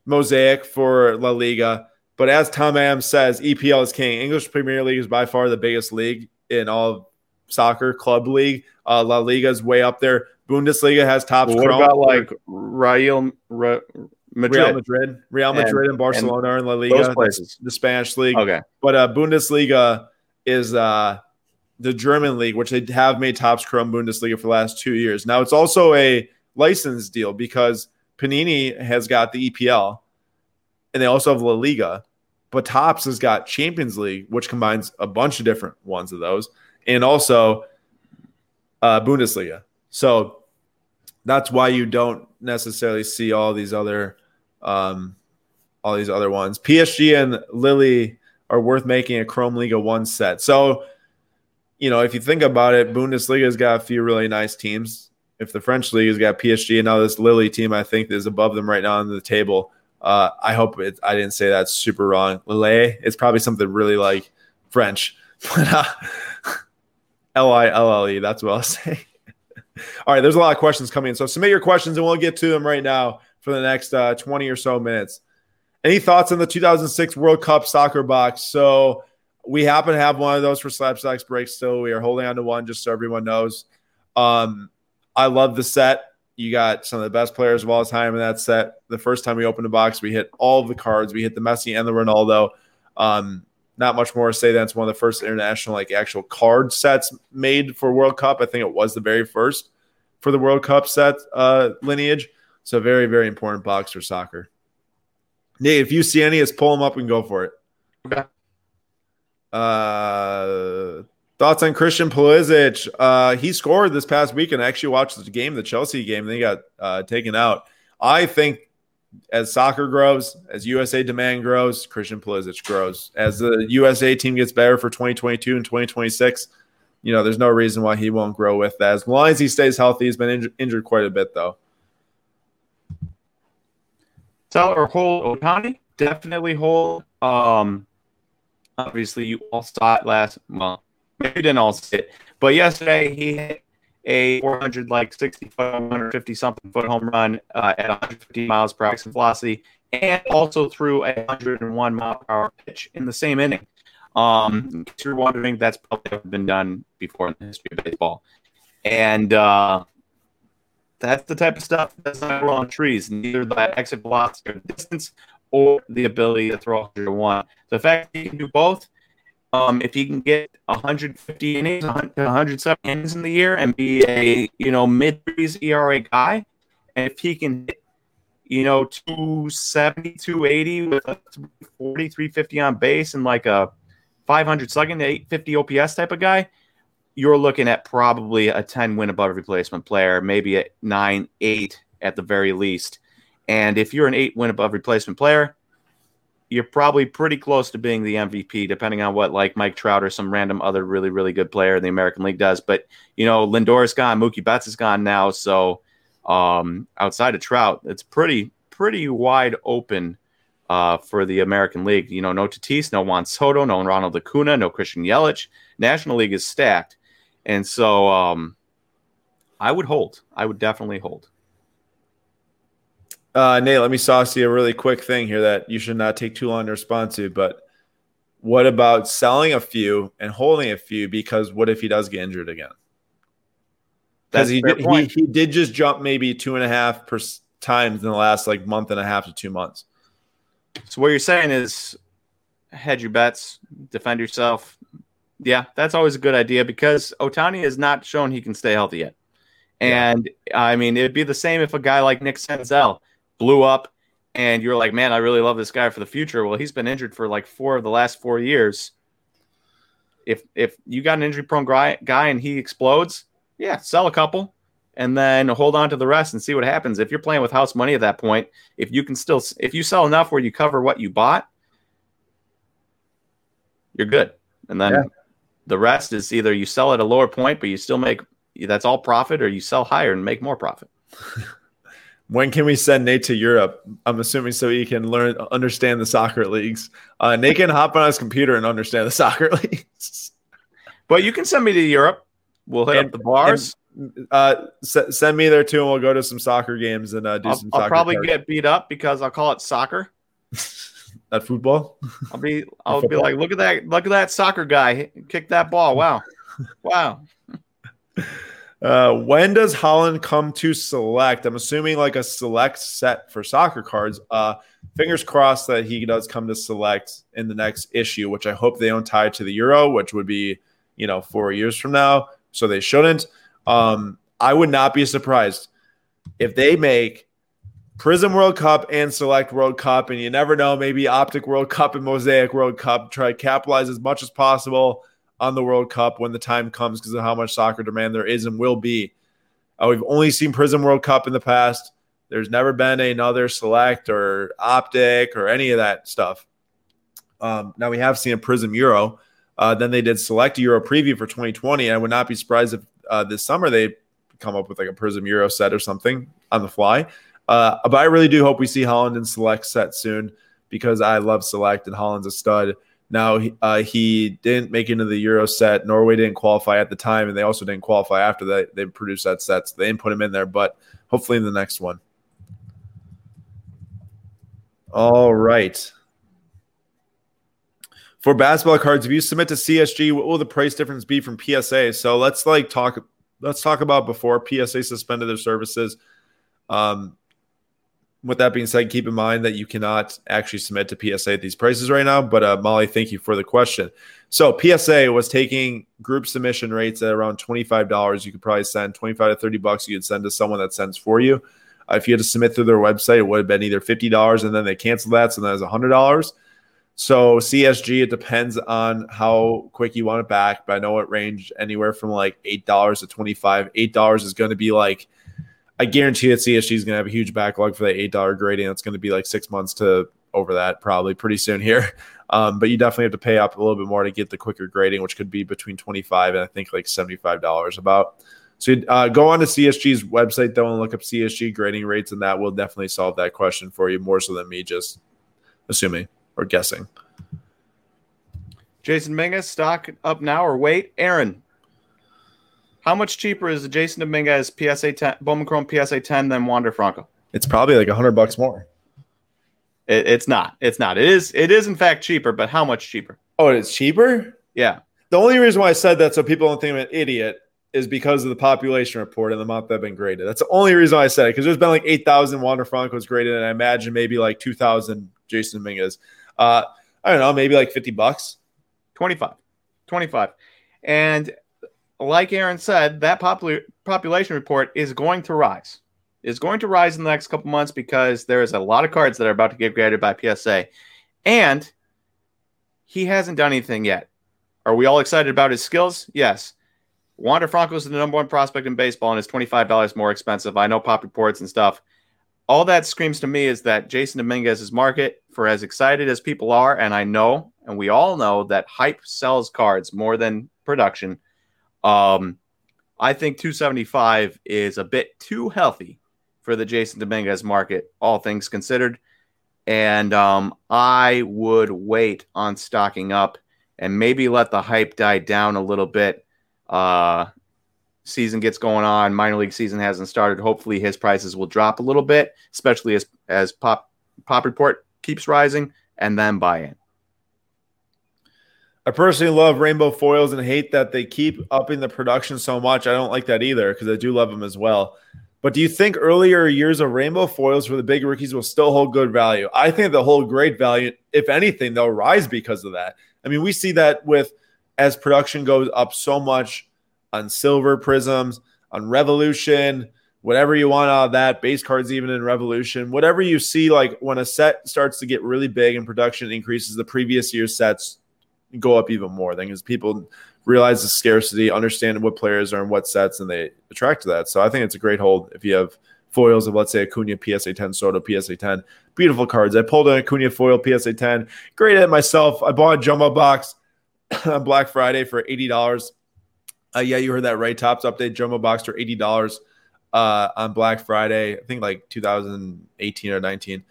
Mosaic for La Liga, but as Tom Adams says, E P L is king. English Premier League is by far the biggest league in all of soccer, club league. Uh, La Liga is way up there. Bundesliga has Topps Chrome. What about like Real Madrid? Real Madrid, Real Madrid and, and Barcelona are in La Liga. Those places. The Spanish league. Okay. But uh, Bundesliga is uh, the German league, which they have made Topps Chrome Bundesliga for the last two years. Now, it's also a license deal because Panini has got the E P L, and they also have La Liga. But Topps has got Champions League, which combines a bunch of different ones of those, and also uh, Bundesliga. So that's why you don't necessarily see all these other, um, all these other ones. P S G and Lille are worth making a Chrome Liga One set. So, you know, if you think about it, Bundesliga's got a few really nice teams. If the French league has got P S G and now this Lille team, I think is above them right now on the table. Uh, I hope it, I didn't say that super wrong. Lille, it's probably something really like French. L I L L E. That's what I'll say. All right, there's a lot of questions coming in. So submit your questions, and we'll get to them right now for the next uh, twenty or so minutes. Any thoughts on the two thousand six World Cup soccer box? So we happen to have one of those for Slab Stocks break still. We are holding on to one just so everyone knows. Um, I love the set. You got some of the best players of all time in that set. The first time we opened the box, we hit all of the cards. We hit the Messi and the Ronaldo. Um, not much more to say. That's one of the first international, like, actual card sets made for World Cup. I think it was the very first for the World Cup set uh, lineage. So very, very important box for soccer. Nate, if you see any, just pull them up and go for it. Okay. Uh, thoughts on Christian Pulisic? Uh, he scored this past weekend. I actually watched the game, the Chelsea game, and he got uh, taken out. I think as soccer grows, as U S A demand grows, Christian Pulisic grows. As the U S A team gets better for twenty twenty-two and twenty twenty-six, you know, there's no reason why he won't grow with that. As long as he stays healthy. He's been inj- injured quite a bit, though. Sell or hold Ohtani? Definitely hold. Um, obviously, you all saw it last month. Maybe you didn't all see it. But yesterday, he hit a four hundred, like, sixty-foot, one hundred fifty-something foot home run uh, at one hundred fifty miles per hour velocity, and also threw a one hundred one mile per hour pitch in the same inning. Um, if you're wondering, that's probably never been done before in the history of baseball. And uh, that's the type of stuff that's not grown on trees, neither that exit velocity or distance or the ability to throw one hundred one. So the fact that you can do both, um, if you can get one hundred fifty innings, one hundred seven innings in the year and be a, you know, mid-threes E R A guy, and if he can hit, you know, two seventy, two eighty with a three forty, three fifty on base and like a five hundred slugging, eight fifty O P S type of guy, you're looking at probably a ten win above replacement player, maybe a nine eight at the very least. And if you're an eight win above replacement player, you're probably pretty close to being the M V P, depending on what, like, Mike Trout or some random other really, really good player in the American League does. But, you know, Lindor is gone, Mookie Betts is gone now. So um, outside of Trout, it's pretty, pretty wide open Uh, for the American League. You know, no Tatis, no Juan Soto, no Ronald Acuna, no Christian Yelich. National League is stacked. And so um, I would hold. I would definitely hold. Uh, Nate, let me sauce you a really quick thing here that you should not take too long to respond to, but what about selling a few and holding a few? Because what if he does get injured again? Because he, he, he did just jump maybe two and a half per- times in the last, like, month and a half to two months. So what you're saying is hedge your bets, defend yourself. Yeah, that's always a good idea because Ohtani has not shown he can stay healthy yet. And, yeah. I mean, it'd be the same if a guy like Nick Senzel blew up and you're like, man, I really love this guy for the future. Well, he's been injured for like four of the last four years. If if you got an injury-prone guy and he explodes, yeah, sell a couple. And then hold on to the rest and see what happens. If you're playing with house money at that point, if you can still, if you sell enough where you cover what you bought, you're good. And then yeah. The rest is either you sell at a lower point, but you still make, that's all profit, or you sell higher and make more profit. When can we send Nate to Europe? I'm assuming so he can learn, understand the soccer leagues. Uh, Nate can hop on his computer and understand the soccer leagues. But you can send me to Europe. We'll hit and, up the bars. And- Uh, s- send me there too, and we'll go to some soccer games and uh, do I'll, some. I'll soccer probably cards. Get beat up because I'll call it soccer, not football. I'll be, I'll be like, look at that, look at that soccer guy kick that ball. Wow, wow. Uh, when does Holland come to Select? I'm assuming like a Select set for soccer cards. Uh, fingers crossed that he does come to Select in the next issue, which I hope they don't tie to the Euro, which would be, you know, four years from now. So they shouldn't. Um, I would not be surprised if they make Prism World Cup and Select World Cup, and you never know, maybe Optic World Cup and Mosaic World Cup, try to capitalize as much as possible on the World Cup when the time comes because of how much soccer demand there is and will be. Uh, we've only seen Prism World Cup in the past. There's never been another Select or Optic or any of that stuff. Um, now we have seen a Prism Euro. Uh, then they did Select Euro preview for twenty twenty. I would not be surprised if Uh, this summer they come up with like a Prism Euro set or something on the fly. Uh, but I really do hope we see Holland in Select set soon because I love Select and Holland's a stud. Now uh, he didn't make it into the Euro set. Norway didn't qualify at the time, and they also didn't qualify after that. They produced that set, so they didn't put him in there, but hopefully in the next one. All right. For basketball cards, if you submit to C S G, what will the price difference be from P S A? So let's like talk. Let's talk about before P S A suspended their services. Um, with that being said, keep in mind that you cannot actually submit to P S A at these prices right now. But uh, Molly, thank you for the question. So P S A was taking group submission rates at around twenty-five dollars. You could probably send twenty-five to thirty bucks. You could send to someone that sends for you. Uh, if you had to submit through their website, it would have been either fifty dollars, and then they canceled that, so that was one hundred dollars. So C S G, it depends on how quick you want it back, but I know it ranged anywhere from like eight dollars to twenty-five dollars. eight dollars is going to be like, I guarantee that C S G is going to have a huge backlog for the eight dollar grading. That's going to be like six months to over that probably pretty soon here. Um, but you definitely have to pay up a little bit more to get the quicker grading, which could be between twenty-five dollars and I think like seventy-five dollars about. So uh, go on to C S G's website, though, and look up C S G grading rates, and that will definitely solve that question for you more so than me just assuming or guessing. Jason Mingus, stock up now or wait? Aaron, how much cheaper is the Jason Dominguez P S A ten, Bowman Chrome P S A ten than Wander Franco? It's probably like one hundred bucks more. It, it's not. It's not. It is, it is, in fact, cheaper, but how much cheaper? Oh, it's cheaper? Yeah. The only reason why I said that so people don't think I'm an idiot is because of the population report and the amount that have been graded. That's the only reason why I said it, because there's been like eight thousand Wander Franco's graded, and I imagine maybe like two thousand Jason Dominguez. Uh, I don't know, maybe like fifty bucks. twenty-five. twenty-five. And like Aaron said, that popul- population report is going to rise. It's going to rise in the next couple months because there is a lot of cards that are about to get graded by P S A. And he hasn't done anything yet. Are we all excited about his skills? Yes. Wander Franco is the number one prospect in baseball and is twenty-five dollars more expensive. I know pop reports and stuff. All that screams to me is that Jason Dominguez's market, for as excited as people are, and I know, and we all know, that hype sells cards more than production. Um, I think two seventy-five is a bit too healthy for the Jason Dominguez market, all things considered. And um, I would wait on stocking up and maybe let the hype die down a little bit. Uh, season gets going on. Minor league season hasn't started. Hopefully his prices will drop a little bit, especially as, as pop, pop report keeps rising, and then buy in. I personally love rainbow foils and hate that they keep upping the production so much. I don't like that either because I do love them as well. But do you think earlier years of rainbow foils for the big rookies will still hold good value? I think they'll hold great value. If anything, they'll rise because of that. I mean, we see that with as production goes up so much on silver prisms, on revolution, whatever you want out of that, base cards even in revolution, whatever you see, like when a set starts to get really big and production increases, the previous year's sets go up even more, then, because people realize the scarcity, understand what players are in what sets, and they attract to that. So I think it's a great hold if you have foils of, let's say, Acuna P S A ten, Soto P S A ten. Beautiful cards. I pulled an Acuna foil P S A ten. Graded it myself. I bought a jumbo box on Black Friday for eighty dollars. Uh, yeah, you heard that right. Topps update jumbo box for eighty dollars uh, on Black Friday. I think like two thousand eighteen or nineteen.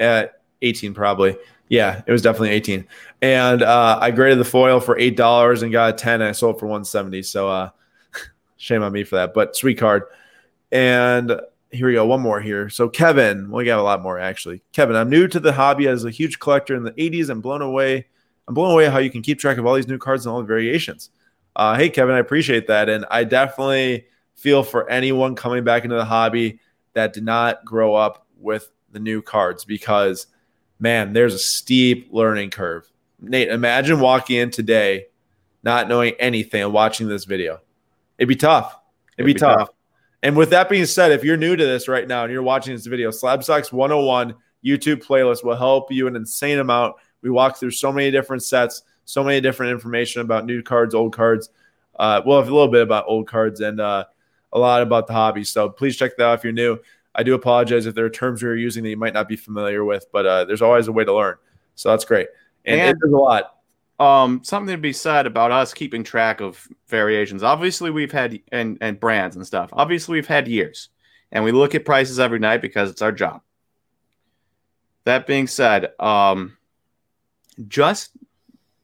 Uh, eighteen probably. Yeah, it was definitely eighteen. And uh, I graded the foil for eight dollars and got a ten, and I sold it for one hundred seventy dollars. So uh, shame on me for that, but sweet card. And here we go, one more here. So Kevin, well, we got a lot more actually. Kevin, I'm new to the hobby as a huge collector in the eighties. I'm blown away. I'm blown away how you can keep track of all these new cards and all the variations. Uh, hey, Kevin, I appreciate that. And I definitely feel for anyone coming back into the hobby that did not grow up with the new cards because, man, there's a steep learning curve. Nate, imagine walking in today not knowing anything and watching this video. It'd be tough. It'd, It'd be, be tough. tough. And with that being said, if you're new to this right now and you're watching this video, Slab Stocks one oh one YouTube playlist will help you an insane amount. We walk through so many different sets, so many different information about new cards, old cards. Uh, well, a little bit about old cards and uh, a lot about the hobby. So please check that out if you're new. I do apologize if there are terms we are using that you might not be familiar with, but uh, there's always a way to learn. So that's great. And, and there's a lot. Um, something to be said about us keeping track of variations. Obviously, we've had and, and brands and stuff. Obviously, we've had years. And we look at prices every night because it's our job. That being said, um, just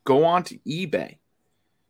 go on to eBay,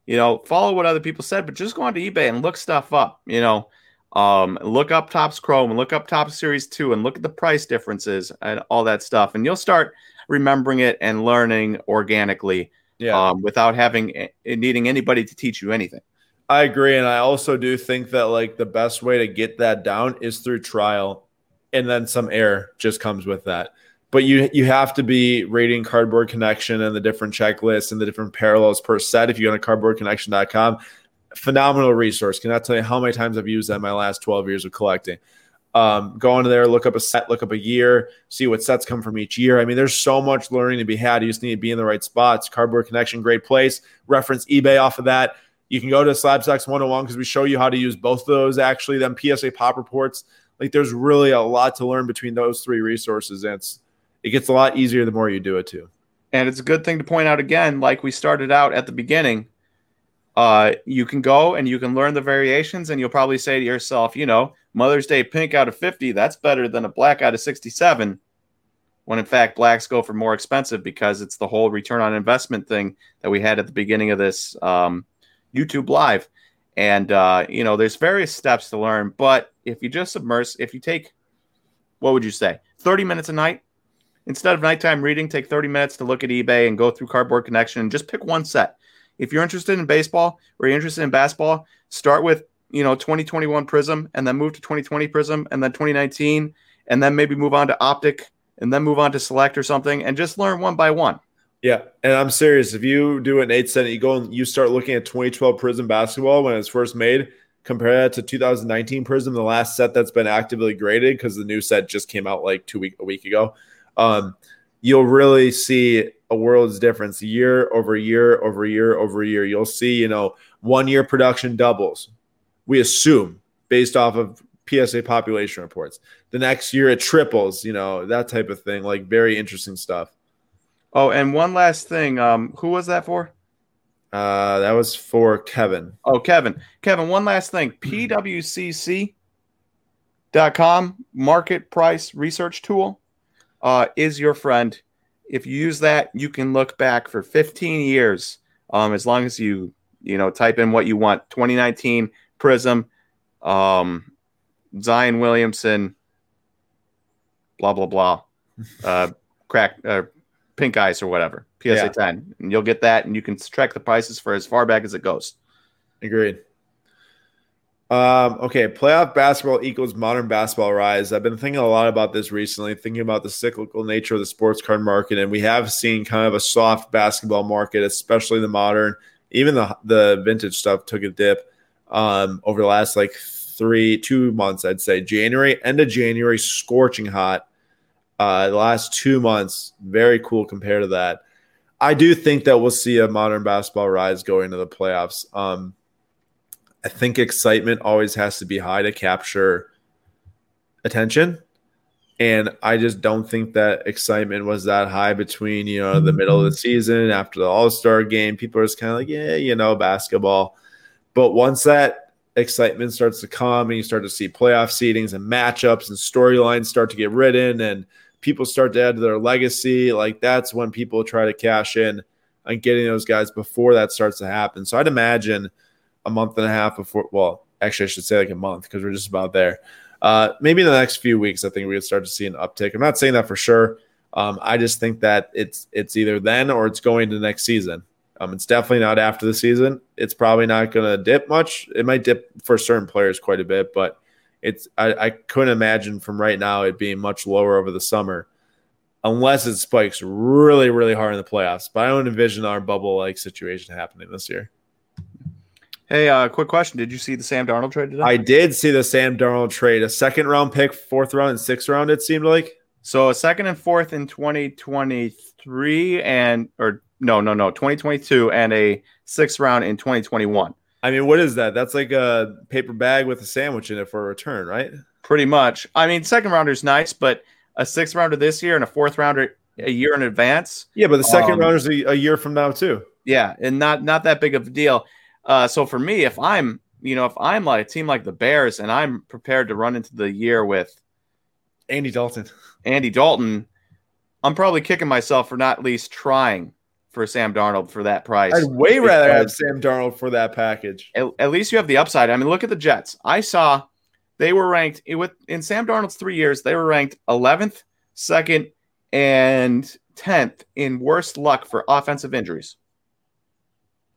you know, follow what other people said, but just go on to eBay and look stuff up, you know, um, look up Topps Chrome and look up Topps Series two and look at the price differences and all that stuff. And you'll start remembering it and learning organically, yeah. um, without having needing anybody to teach you anything. I agree. And I also do think that like the best way to get that down is through trial and then some air just comes with that. But you you have to be rating Cardboard Connection and the different checklists and the different parallels per set. If you go to cardboard connection dot com, phenomenal resource. Cannot tell you how many times I've used that in my last twelve years of collecting. Um, go into there, look up a set, look up a year, see what sets come from each year. I mean, there's so much learning to be had. You just need to be in the right spots. Cardboard Connection, great place. Reference eBay off of that. You can go to Slab Stocks one oh one because we show you how to use both of those, actually. Then P S A Pop Reports. Like, there's really a lot to learn between those three resources. And it's, it gets a lot easier the more you do it, too. And it's a good thing to point out again, like we started out at the beginning, uh, you can go and you can learn the variations, and you'll probably say to yourself, you know, Mother's Day pink out of fifty, that's better than a black out of sixty-seven, when in fact blacks go for more expensive because it's the whole return on investment thing that we had at the beginning of this um, YouTube Live. And, uh, you know, there's various steps to learn, but if you just submerse, if you take, what would you say, thirty minutes a night? Instead of nighttime reading, take thirty minutes to look at eBay and go through Cardboard Connection and just pick one set. If you're interested in baseball or you're interested in basketball, start with, you know, twenty twenty-one Prism, and then move to twenty twenty Prism, and then twenty nineteen, and then maybe move on to Optic, and then move on to Select or something, and just learn one by one. Yeah, and I'm serious. If you do an eight set, you go and you start looking at twenty twelve Prism basketball when it's first made, compare that to two thousand nineteen Prism, the last set that's been actively graded, because the new set just came out like two week a week ago. Um, you'll really see a world's difference year over year over year over year. You'll see, you know, one year production doubles. We assume based off of P S A population reports. The next year it triples, you know, that type of thing. Like, very interesting stuff. Oh, and one last thing. Um, who was that for? Uh, that was for Kevin. Oh, Kevin. Kevin, one last thing. P W C C dot com market price research tool. Uh, is your friend. If you use that, you can look back for fifteen years, um, as long as you you know type in what you want. twenty nineteen Prism, um, Zion Williamson, blah blah blah, uh, crack uh, pink ice or whatever. P S A yeah. ten, and you'll get that, and you can track the prices for as far back as it goes. Agreed. Um, okay, playoff basketball equals modern basketball rise. I've been thinking a lot about this recently, thinking about the cyclical nature of the sports card market, and we have seen kind of a soft basketball market, especially the modern. Even the the vintage stuff took a dip um, over the last like three, two months, I'd say. January, end of January, scorching hot. Uh, the last two months, very cool compared to that. I do think that we'll see a modern basketball rise going into the playoffs. Um I think excitement always has to be high to capture attention. And I just don't think that excitement was that high between, you know, the middle of the season after the All-Star game. People are just kind of like, yeah, you know, basketball. But once that excitement starts to come and you start to see playoff seedings and matchups and storylines start to get written and people start to add to their legacy, like that's when people try to cash in on getting those guys before that starts to happen. So I'd imagine – a month and a half before, well, actually, I should say like a month because we're just about there. Uh, maybe in the next few weeks, I think we would start to see an uptick. I'm not saying that for sure. Um, I just think that it's it's either then or it's going to next season. Um, it's definitely not after the season. It's probably not going to dip much. It might dip for certain players quite a bit, but it's I, I couldn't imagine from right now it being much lower over the summer unless it spikes really, really hard in the playoffs. But I don't envision our bubble-like situation happening this year. Hey, uh, quick question. Did you see the Sam Darnold trade today? I did see the Sam Darnold trade. A second-round pick, fourth round, and sixth round, it seemed like. So a second and fourth in twenty twenty-three and – or no, no, no, twenty twenty-two and a sixth round in twenty twenty-one. I mean, what is that? That's like a paper bag with a sandwich in it for a return, right? Pretty much. I mean, second-rounder is nice, but a sixth-rounder this year and a fourth-rounder a year in advance. Yeah, but the second-rounder um, is a, a year from now too. Yeah, and not not that big of a deal. Uh, so for me, if I'm, you know, if I'm like a team like the Bears and I'm prepared to run into the year with Andy Dalton, Andy Dalton, I'm probably kicking myself for not at least trying for Sam Darnold for that price. I'd way rather have Sam Darnold for that package. At, at least you have the upside. I mean, look at the Jets. I saw they were ranked with in Sam Darnold's three years. They were ranked eleventh, second, and tenth in worst luck for offensive injuries.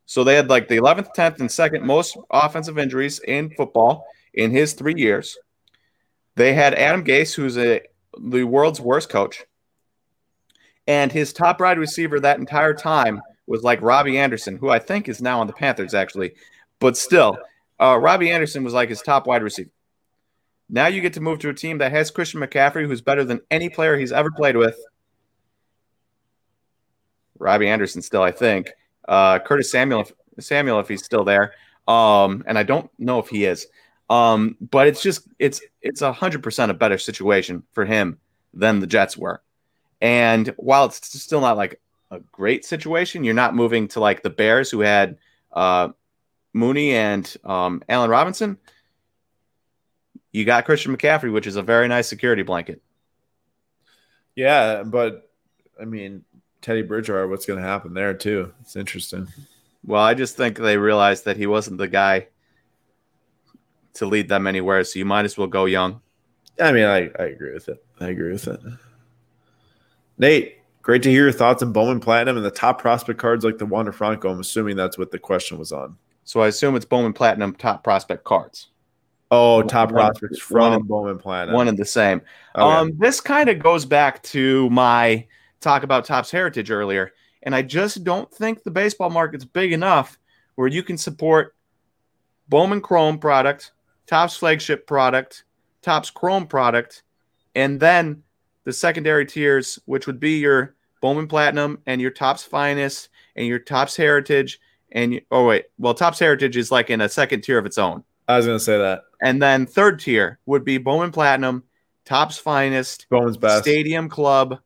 So they had like the eleventh, tenth, and second most offensive injuries in football in his three years. They had Adam Gase, who's a, the world's worst coach, and his top wide receiver that entire time was like Robbie Anderson, who I think is now on the Panthers, actually. But still, uh, Robbie Anderson was like his top wide receiver. Now you get to move to a team that has Christian McCaffrey, who's better than any player he's ever played with. Robbie Anderson still, I think. Uh, Curtis Samuel, Samuel, if he's still there. Um, and I don't know if he is. Um, but it's just it's it's one hundred percent a better situation for him than the Jets were. And while it's still not like a great situation, you're not moving to like the Bears, who had uh, Mooney and um, Allen Robinson. You got Christian McCaffrey, which is a very nice security blanket. Yeah, but, I mean, Teddy Bridgewater, what's going to happen there, too? It's interesting. Well, I just think they realized that he wasn't the guy to lead them anywhere, so you might as well go young. I mean, I, I agree with it. I agree with it. Nate, great to hear your thoughts on Bowman Platinum and the top prospect cards like the Wander Franco. I'm assuming that's what the question was on. So I assume it's Bowman Platinum top prospect cards. Oh, top one, prospects from one, Bowman Platinum. One and the same. Okay. Um, this kind of goes back to my talk about Topps Heritage earlier, and I just don't think the baseball market's big enough where you can support Bowman Chrome product, Topps flagship product, Topps Chrome product, and then the secondary tiers, which would be your Bowman Platinum and your Topps Finest and your Topps Heritage. And you, oh, wait. Well, Topps Heritage is like in a second tier of its own. I was going to say that. And then third tier would be Bowman Platinum, Topps Finest, Bowman's Best, Stadium Club,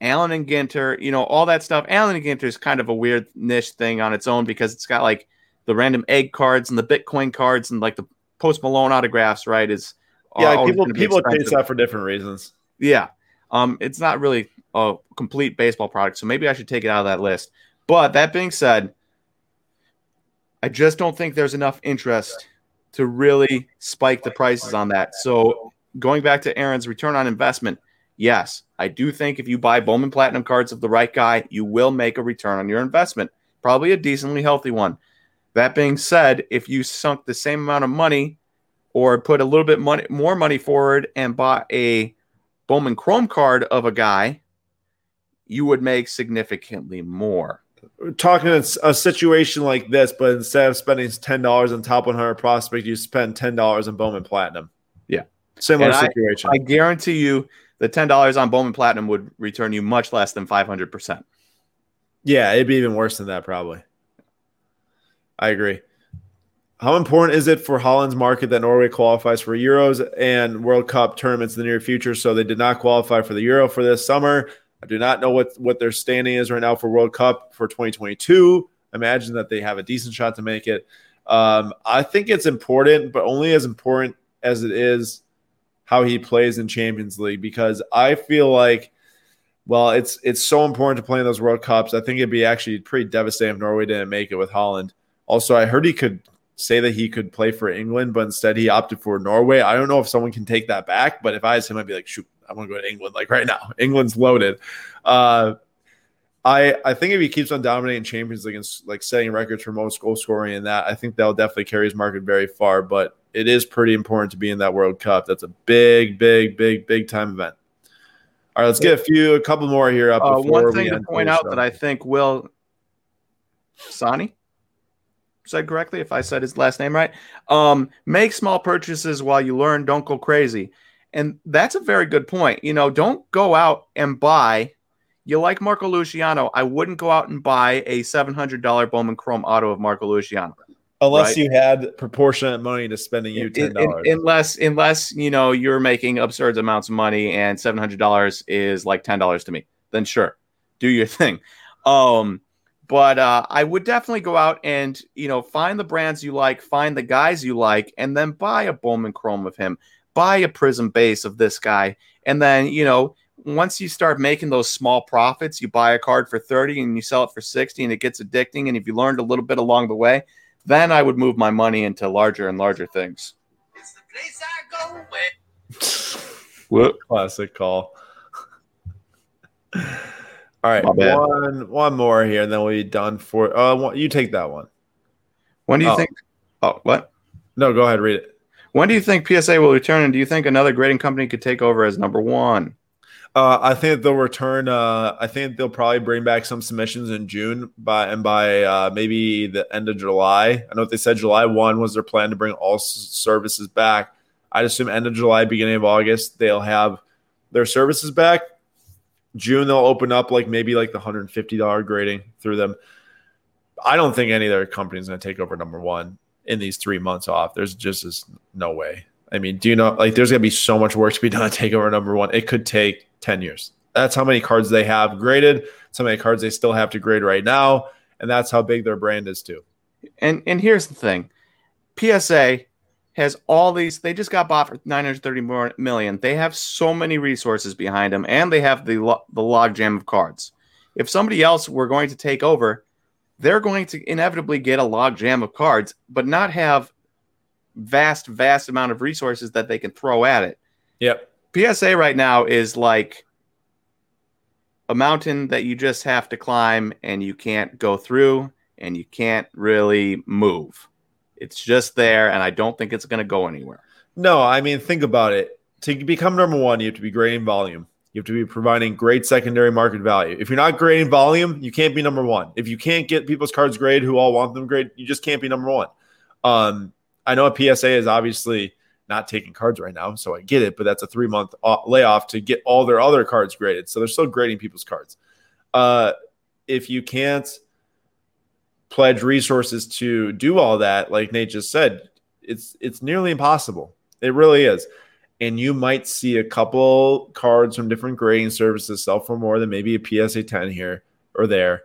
Allen and Ginter, you know, all that stuff. Allen and Ginter is kind of a weird niche thing on its own because it's got like the random egg cards and the Bitcoin cards and like the Post Malone autographs, right? Is Yeah, people people chase that for different reasons. Yeah. Um, it's not really a complete baseball product, so maybe I should take it out of that list. But that being said, I just don't think there's enough interest to really spike the prices on that. So going back to Aaron's return on investment, yes, I do think if you buy Bowman Platinum cards of the right guy, you will make a return on your investment, probably a decently healthy one. That being said, if you sunk the same amount of money or put a little bit money, more money forward and bought a Bowman Chrome card of a guy, you would make significantly more. We're talking a situation like this, but instead of spending ten dollars on top one hundred prospect, you spend ten dollars on Bowman Platinum. Yeah. Similar and situation. I, I guarantee you the ten dollars on Bowman Platinum would return you much less than five hundred percent. Yeah, it'd be even worse than that probably. I agree. How important is it for Holland's market that Norway qualifies for Euros and World Cup tournaments in the near future? So they did not qualify for the Euro for this summer. I do not know what, what their standing is right now for World Cup for twenty twenty-two. Imagine that they have a decent shot to make it. Um, I think it's important, but only as important as it is how he plays in Champions League, because I feel like, well, it's it's so important to play in those World Cups. I think it'd be actually pretty devastating if Norway didn't make it with Holland. Also, I heard he could say that he could play for England, but instead he opted for Norway. I don't know if someone can take that back, but if I was him, I'd be like, shoot, I want to go to England like right now. England's loaded. Uh, I I think if he keeps on dominating Champions League and like setting records for most goal scoring and that, I think that'll definitely carry his market very far. But it is pretty important to be in that World Cup. That's a big, big, big, big time event. All right, let's get a few, a couple more here up. Uh, one thing to point out that I think Will Sani said correctly, if I said his last name right, um, make small purchases while you learn. Don't go crazy. And that's a very good point. You know, don't go out and buy. You like Marco Luciano. I wouldn't go out and buy a seven hundred dollars Bowman Chrome auto of Marco Luciano. Unless right? you had proportionate money to spending you ten dollars. It, it, unless, unless, you know, you're making absurd amounts of money and seven hundred dollars is like ten dollars to me. Then sure, do your thing. Um, but uh, I would definitely go out and, you know, find the brands you like, find the guys you like, and then buy a Bowman Chrome of him. Buy a Prism base of this guy, and then, you know, once you start making those small profits, you buy a card for thirty and you sell it for sixty, and it gets addicting. And if you learned a little bit along the way, then I would move my money into larger and larger things. It's the place I go with. Whoop. Classic call. All right, one one more here, and then we'll be done for. Uh, you take that one. When do you oh. think? Oh, what? No, go ahead, read it. When do you think P S A will return, and do you think another grading company could take over as number one? Uh, I think they'll return. Uh, I think they'll probably bring back some submissions in June by and by uh, maybe the end of July. I know if they said July first was their plan to bring all services back. I'd assume end of July, beginning of August, they'll have their services back. June, they'll open up like maybe like the one hundred fifty dollars grading through them. I don't think any of their company is going to take over number one in these three months off. There's just this, no way. I mean, do you know, like there's going to be so much work to be done to take over number one. It could take ten years. That's how many cards they have graded. That's how many cards they still have to grade right now. And that's how big their brand is too. And and here's the thing. P S A has all these, they just got bought for nine hundred thirty million dollars. They have so many resources behind them, and they have the, lo- the logjam of cards. If somebody else were going to take over, they're going to inevitably get a logjam of cards, but not have vast, vast amount of resources that they can throw at it. Yep. P S A right now is like a mountain that you just have to climb, and you can't go through, and you can't really move. It's just there, and I don't think it's going to go anywhere. No, I mean, think about it. To become number one, you have to be grading volume. You have to be providing great secondary market value. If you're not grading volume, you can't be number one. If you can't get people's cards graded who all want them graded, you just can't be number one. Um, I know a P S A is obviously not taking cards right now, so I get it, but that's a three-month layoff to get all their other cards graded, so they're still grading people's cards. Uh, if you can't pledge resources to do all that, like Nate just said, it's it's nearly impossible. It really is. And you might see a couple cards from different grading services sell for more than maybe a P S A ten here or there,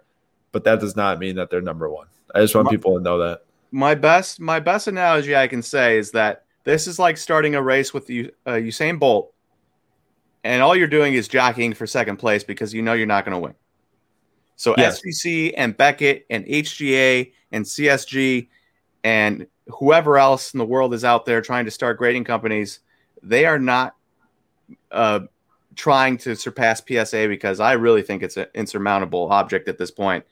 but that does not mean that they're number one. I just want my, people to know that. My best my best analogy I can say is that this is like starting a race with U, uh, Usain Bolt, and all you're doing is jockeying for second place because you know you're not going to win. So yes. S G C and Beckett and H G A and C S G and whoever else in the world is out there trying to start grading companies, they are not uh, trying to surpass P S A, because I really think it's an insurmountable object at this point.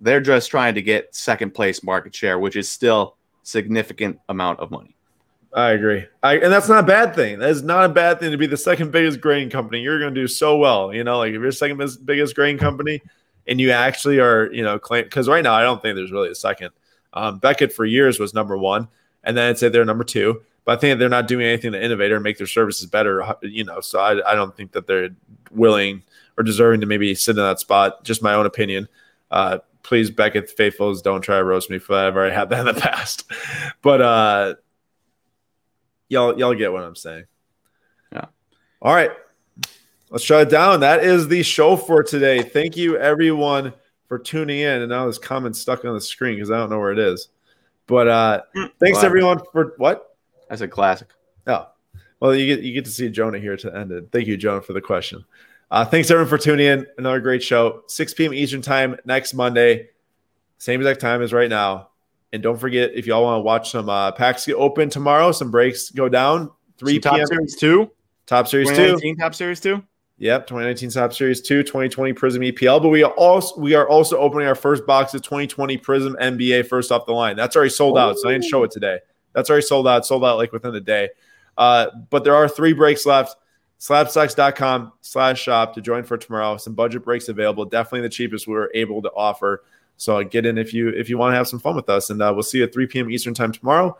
They're just trying to get second place market share, which is still a significant amount of money. I agree. I, and that's not a bad thing. That is not a bad thing to be the second biggest grading company. You're going to do so well. You know, like if you're second biggest grading company, and you actually are, you know, claim, because right now I don't think there's really a second. Um, Beckett for years was number one, and then I'd say they're number two. But I think they're not doing anything to innovate or make their services better, you know. So I, I don't think that they're willing or deserving to maybe sit in that spot. Just my own opinion. Uh, please, Beckett faithfuls, don't try to roast me for that. I've already had that in the past. But uh, y'all, y'all get what I'm saying. Yeah. All right. Let's shut it down. That is the show for today. Thank you, everyone, for tuning in. And now this comment's stuck on the screen because I don't know where it is. But uh, thanks, well, everyone, for what? That's a classic. Oh. Well, you get you get to see Jonah here to end it. Thank you, Jonah, for the question. Uh, thanks, everyone, for tuning in. Another great show. six p.m. Eastern time next Monday. Same exact time as right now. And don't forget, if y'all want to watch some uh, packs get open tomorrow, some breaks go down. three p.m. Top Series two. Top Series two. Top Series two. Yep, twenty nineteen Top Series two, twenty twenty Prism E P L. But we are also we are also opening our first box of twenty twenty Prism N B A first off the line. That's already sold out, so I didn't show it today. That's already sold out. Sold out like within a day. Uh, but there are three breaks left. Slab Stocks dot com slash shop to join for tomorrow. Some budget breaks available. Definitely the cheapest we were able to offer. So get in if you if you want to have some fun with us. And uh, we'll see you at three p.m. Eastern time tomorrow.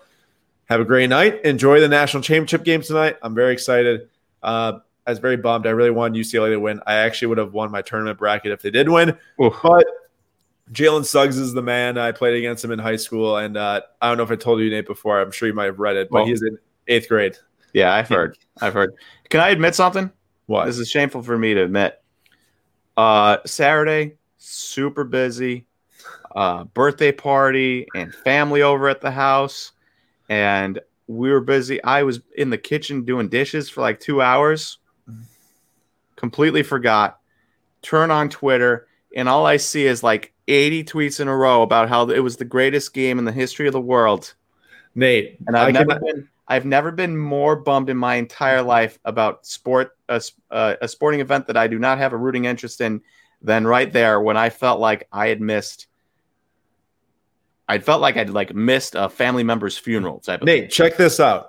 Have a great night. Enjoy the national championship game tonight. I'm very excited. Uh, I was very bummed. I really wanted U C L A to win. I actually would have won my tournament bracket if they did win. Oof. But Jalen Suggs is the man. I played against him in high school, and uh, I don't know if I told you, Nate, before. I'm sure you might have read it, but well, he's in eighth grade. Yeah, I've heard. I've heard. Can I admit something? What? This is shameful for me to admit. Uh, Saturday, super busy, uh, birthday party and family over at the house, and we were busy. I was in the kitchen doing dishes for like two hours. Completely forgot, turn on Twitter, and all I see is like eighty tweets in a row about how it was the greatest game in the history of the world. Nate, and I've I never cannot... been I've never been more bummed in my entire life about sport uh, uh, a sporting event that I do not have a rooting interest in than right there when I felt like I had missed I felt like I'd like missed a family member's funeral type of Nate, thing. Check this out.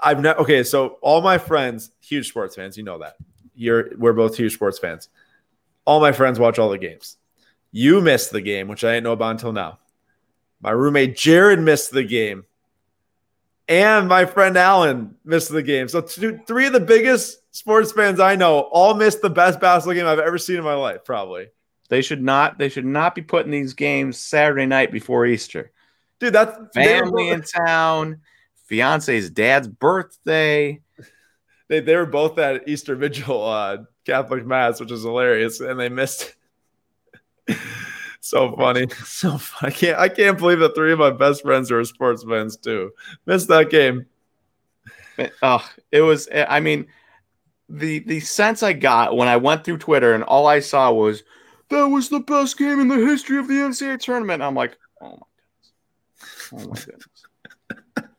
I've never, okay, so all my friends, huge sports fans, you know that. You're, we're both huge sports fans. All my friends watch all the games. You missed the game, which I didn't know about until now. My roommate Jared missed the game. And my friend Alan missed the game. So two, three of the biggest sports fans I know all missed the best basketball game I've ever seen in my life, probably. They should not They should not be putting these games Saturday night before Easter. Dude, that's... Family in town, fiance's dad's birthday. They they were both at Easter Vigil uh, Catholic Mass, which is hilarious, and they missed it. So funny. So fun. I can't I can't believe that three of my best friends are sports fans too. Missed that game. Oh, it was I mean the the sense I got when I went through Twitter and all I saw was that was the best game in the history of the N C double A tournament. And I'm like, oh my goodness. Oh my goodness.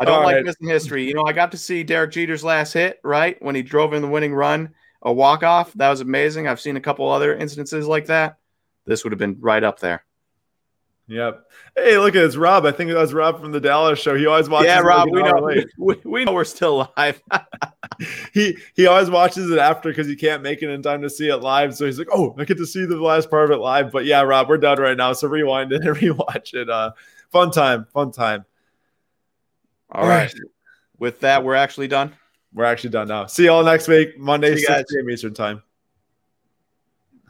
I don't all like right. missing history. You know, I got to see Derek Jeter's last hit, right? When he drove in the winning run. A walk-off, that was amazing. I've seen a couple other instances like that. This would have been right up there. Yep. Hey, look at it's Rob. I think that was Rob from the Dallas show. He always watches. Yeah, Rob, we know, we, we know we're still live. he he always watches it after because he can't make it in time to see it live. So he's like, oh, I get to see the last part of it live. But yeah, Rob, we're done right now. So rewind it and rewatch it. Uh, fun time, fun time. All, All right. right. With that, we're actually done. We're actually done now. See y'all next week, Monday, six p.m. Eastern time.